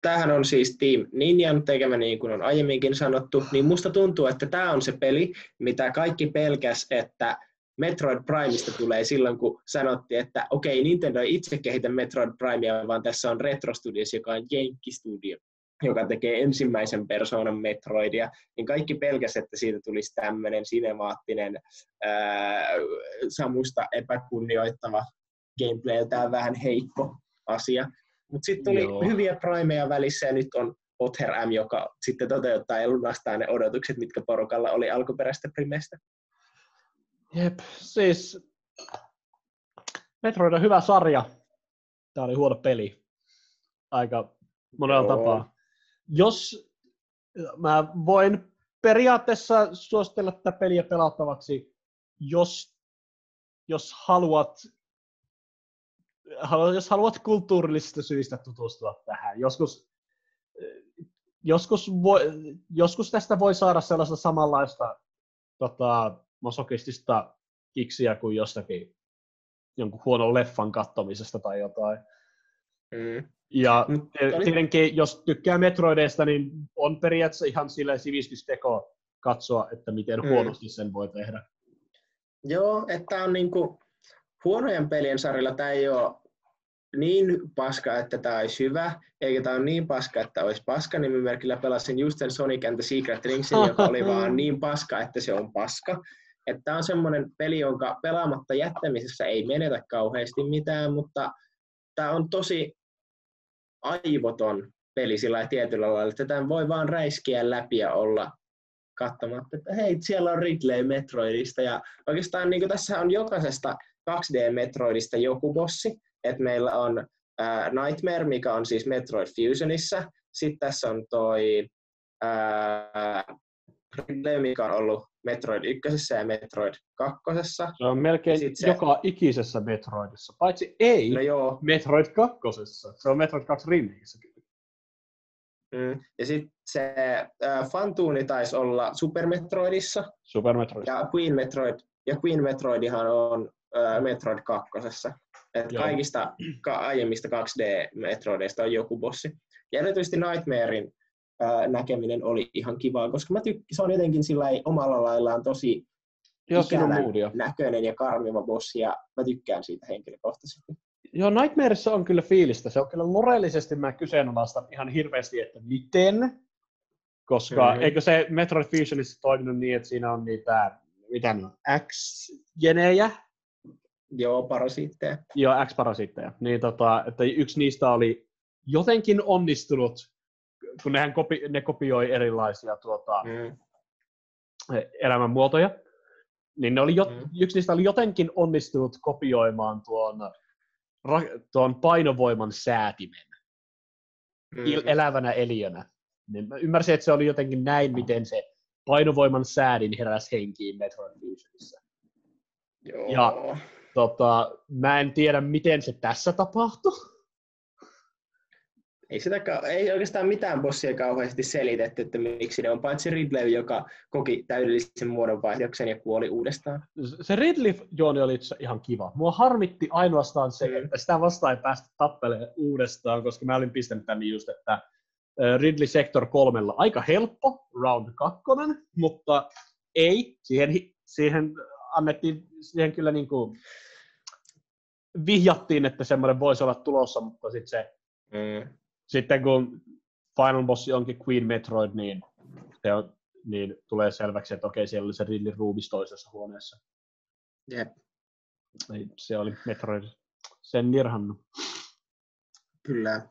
tämähän on siis Team Ninjan tekemä, niin kuin on aiemminkin sanottu, niin musta tuntuu, että tämä on se peli, mitä kaikki pelkäs, että Metroid Primeista tulee silloin, kun sanottiin, että okei, okay, Nintendo ei itse kehitä Metroid Primea, vaan tässä on Retro Studios, joka on Jenkki-studio, joka tekee ensimmäisen persoonan Metroidia, niin kaikki pelkäs, että siitä tulisi tämmöinen sinemaattinen, ää, Samusta epäkunnioittava, gameplayltään vähän heikko asia. Mutta sitten tuli Joo. hyviä primeja välissä ja nyt on Other M, joka sitten toteuttaa ja lunastaa ne odotukset, mitkä porukalla oli alkuperäistä primeistä. Jep, siis Metroid on hyvä sarja. Tää oli huono peli. Aika monella Joo. tapaa. Jos mä voin periaatteessa suositella tätä peliä pelattavaksi, jos, jos haluat Jos haluat kulttuurillisista syistä tutustua tähän, joskus, joskus, voi, joskus tästä voi saada sellaista samanlaista tota, masokistista kiksiä kuin jostakin jonkun huonon leffan kattomisesta tai jotain. Mm. Ja tietenkin, jos tykkää Metroideista, niin on periaatteessa ihan silleen sivistysteko katsoa, että miten huonosti sen voi tehdä. Joo, että on niinku... Huonojen pelien sarjalla tämä ei ole niin paska, että tämä olisi hyvä, eikä tämä ole niin paska, että olisi paska, niin nimimerkillä pelasin just sen Sonic and the Secret Ringsin, joka oli vaan niin paska, että se on paska. Että tämä on semmoinen peli, jonka pelaamatta jättämisessä ei menetä kauheasti mitään, mutta tämä on tosi aivoton peli sillä tietyllä lailla, että tämän voi vaan räiskiä läpi ja olla katsomatta, että hei, siellä on Ridley Metroidista. Ja oikeastaan niin tässä on jokaisesta kaksi D-Metroidista joku bossi. Et meillä on äh, Nightmare, mikä on siis Metroid Fusionissa. Sitten tässä on toi äh, Ridley, mikä on ollut Metroid ykkösessä ja Metroid kakkosessa. Se on melkein se... joka ikisessä Metroidissa, paitsi ei no joo. Metroid kakkosessa. Se on Metroid kaksi Remakeissa. Mm. Ja sitten se äh, Fantooni taisi olla Super Metroidissa. Super Metroidissa. Ja Queen Metroid. Ja Queen Metroidihan on äh, Metroid kakkosessa. Että kaikista ka- aiemmista kaksi D-metroideista on joku bossi. Ja erityisesti Nightmarein ää, näkeminen oli ihan kivaa, koska mä tykk- se on jotenkin sillai, omalla laillaan tosi ikävän näköinen ja karmiva bossi, ja mä tykkään siitä henkilökohtaisesti. Joo, Nightmareissa on kyllä fiilistä. Se on kyllä morellisesti, mä kyseenalaistan ihan hirveästi, että miten, koska mm-hmm. eikö se Metroid Fusionissa toiminut niin, että siinä on niitä, mitä ne on, X-genejä? Joo, parasiitteja. Joo, X-parasiitteja. Niin, tota, että yksi niistä oli jotenkin onnistunut, kun nehän kopi, ne kopioi erilaisia tuota, mm. elämänmuotoja. Niin ne oli jo, mm. yksi niistä oli jotenkin onnistunut kopioimaan tuon, tuon painovoiman säätimen mm. il, elävänä eliönä. Niin mä ymmärsin, että se oli jotenkin näin, miten se painovoiman säädin heräsi henkiin Metroid Fusionissa. Joo. Ja, Tota, mä en tiedä, miten se tässä tapahtui. Ei, sitäkään, ei oikeastaan mitään bossia kauheasti selitetty, että miksi ne on, paitsi Ridley, joka koki täydellisen muodonvaihdoksen ja kuoli uudestaan. Se Ridley-jooni oli ihan kiva. Mua harmitti ainoastaan se, että sitä vastaan ei päästä tappelemaan uudestaan, koska mä olin pistänyt tänne just, että Ridley Sector kolmella aika helppo, round kakkonen, mutta ei, siihen... siihen annettiin siihen kyllä niin kuin vihjattiin, että semmoinen voisi olla tulossa, mutta sit se, mm. sitten kun final bossi onkin Queen Metroid, niin, se on, niin tulee selväksi, että okei, siellä oli se Ridley ruumis toisessa huoneessa. Jep. Se oli Metroid sen nirhannut. Kyllä.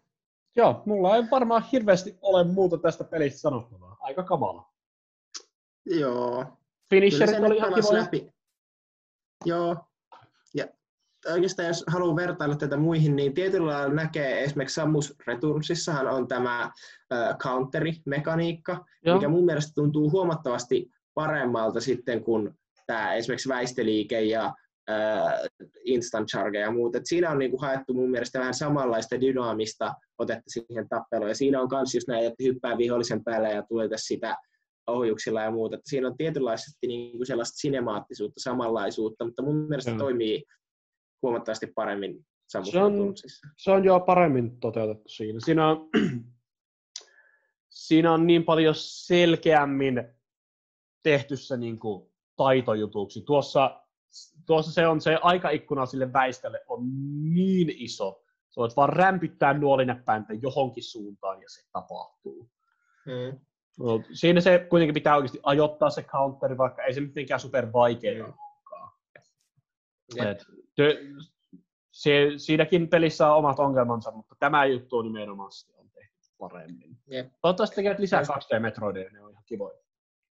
Joo, mulla ei varmaan hirveästi ole muuta tästä pelistä sanottavaa. Aika kamala. Joo. Finisherit oli ihan kivoja. Joo. Ja oikeastaan jos haluaa vertailla tätä muihin, niin tietyllä lailla näkee esimerkiksi Samus Returnsissahan on tämä uh, counteri-mekaniikka, joo, mikä mun mielestä tuntuu huomattavasti paremmalta sitten kuin tämä esimerkiksi väistöliike ja uh, instant charge ja muut. Et siinä on niinku haettu mun mielestä vähän samanlaista dynaamista otetta siihen tappeluun. Ja siinä on myös just näin, että hyppää vihollisen päälle ja tuleta sitä ohjuksilla ja muuta. Että siinä on tietynlaisesti niin kuin sellaista sinemaattisuutta, samanlaisuutta, mutta mun mielestä mm. toimii huomattavasti paremmin Samus Returnsissa. Se on jo paremmin toteutettu siinä. Siinä on, siinä on niin paljon selkeämmin tehty se niin kuin taitojutuksi. Tuossa, tuossa se on se aikaikkuna sille väistölle on niin iso. Se voit vaan rämpyttää nuolinäppäintä johonkin suuntaan ja se tapahtuu. Mm. No, siinä se kuitenkin pitää oikeasti ajoittaa se counteri, vaikka ei se mitenkään super vaikeaa olekaan. Se, siinäkin pelissä on omat ongelmansa, mutta tämä juttu on nimenomaan on tehty paremmin. Jep. Toivottavasti tekevät lisää kaksi D-metroideja, ne on ihan kivoja.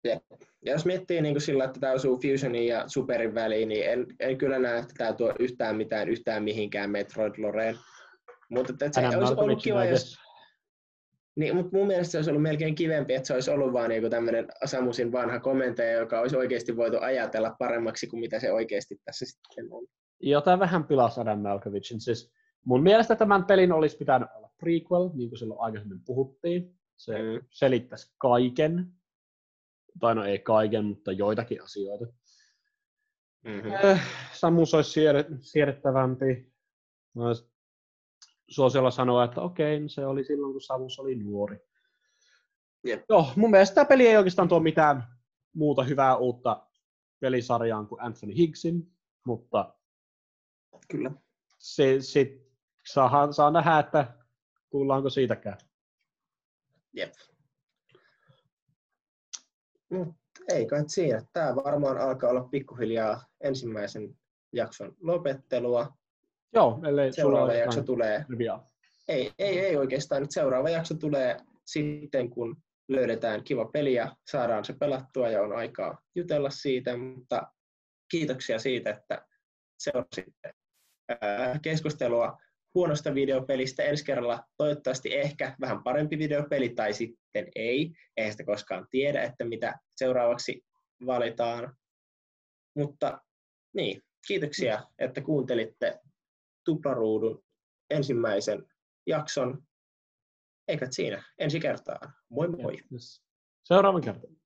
Jep. Ja jos miettii niin kuin sillä, että tämä osuu Fusionin ja Superin väliin, niin en, en kyllä näe, että tämä tuo yhtään mitään yhtään mihinkään Metroid-loreen. Mutta että se Änä olisi ollut kiva, jos... Niin, mutta mun mielestä se olisi ollut melkein kivempi, että se olisi ollut vaan joku tämmöinen Samusin vanha komentaja, joka olisi oikeasti voitu ajatella paremmaksi kuin mitä se oikeasti tässä sitten on. Jota vähän pilasi Adam Malkovichin. Siis mun mielestä tämän pelin olisi pitänyt olla prequel, niin kuin silloin aikaisemmin puhuttiin. Se mm. selittäisi kaiken. Tai no ei kaiken, mutta joitakin asioita. Mm-hmm. Eh, Samus olisi siedettävämpi. Suosiolla sanoa, että okei, se oli silloin, kun Samus oli nuori. Yep. Joo, mun mielestä tämä peli ei oikeastaan tuo mitään muuta hyvää uutta pelisarjaan kuin Anthony Higgsin, mutta kyllä. Se, se, Saahan, saa nähdä, että kuullaanko siitäkään. Jep. No, ei kai siinä. Tämä varmaan alkaa olla pikkuhiljaa ensimmäisen jakson lopettelua. Joo, ellei seuraava jakso tulee. Ei, ei, ei oikeastaan. Nyt seuraava jakso tulee sitten, kun löydetään kiva peli ja saadaan se pelattua ja on aikaa jutella siitä. Mutta kiitoksia siitä, että seurasitte keskustelua huonosta videopelistä. Ensi kerralla toivottavasti ehkä vähän parempi videopeli tai sitten ei. Eihän sitä koskaan tiedä, että mitä seuraavaksi valitaan. Mutta niin, kiitoksia, että kuuntelitte Tuplaruudun ensimmäisen jakson. Eikä siinä. Ensi kertaan. Moi moi. Yes. Seuraavan kertaan.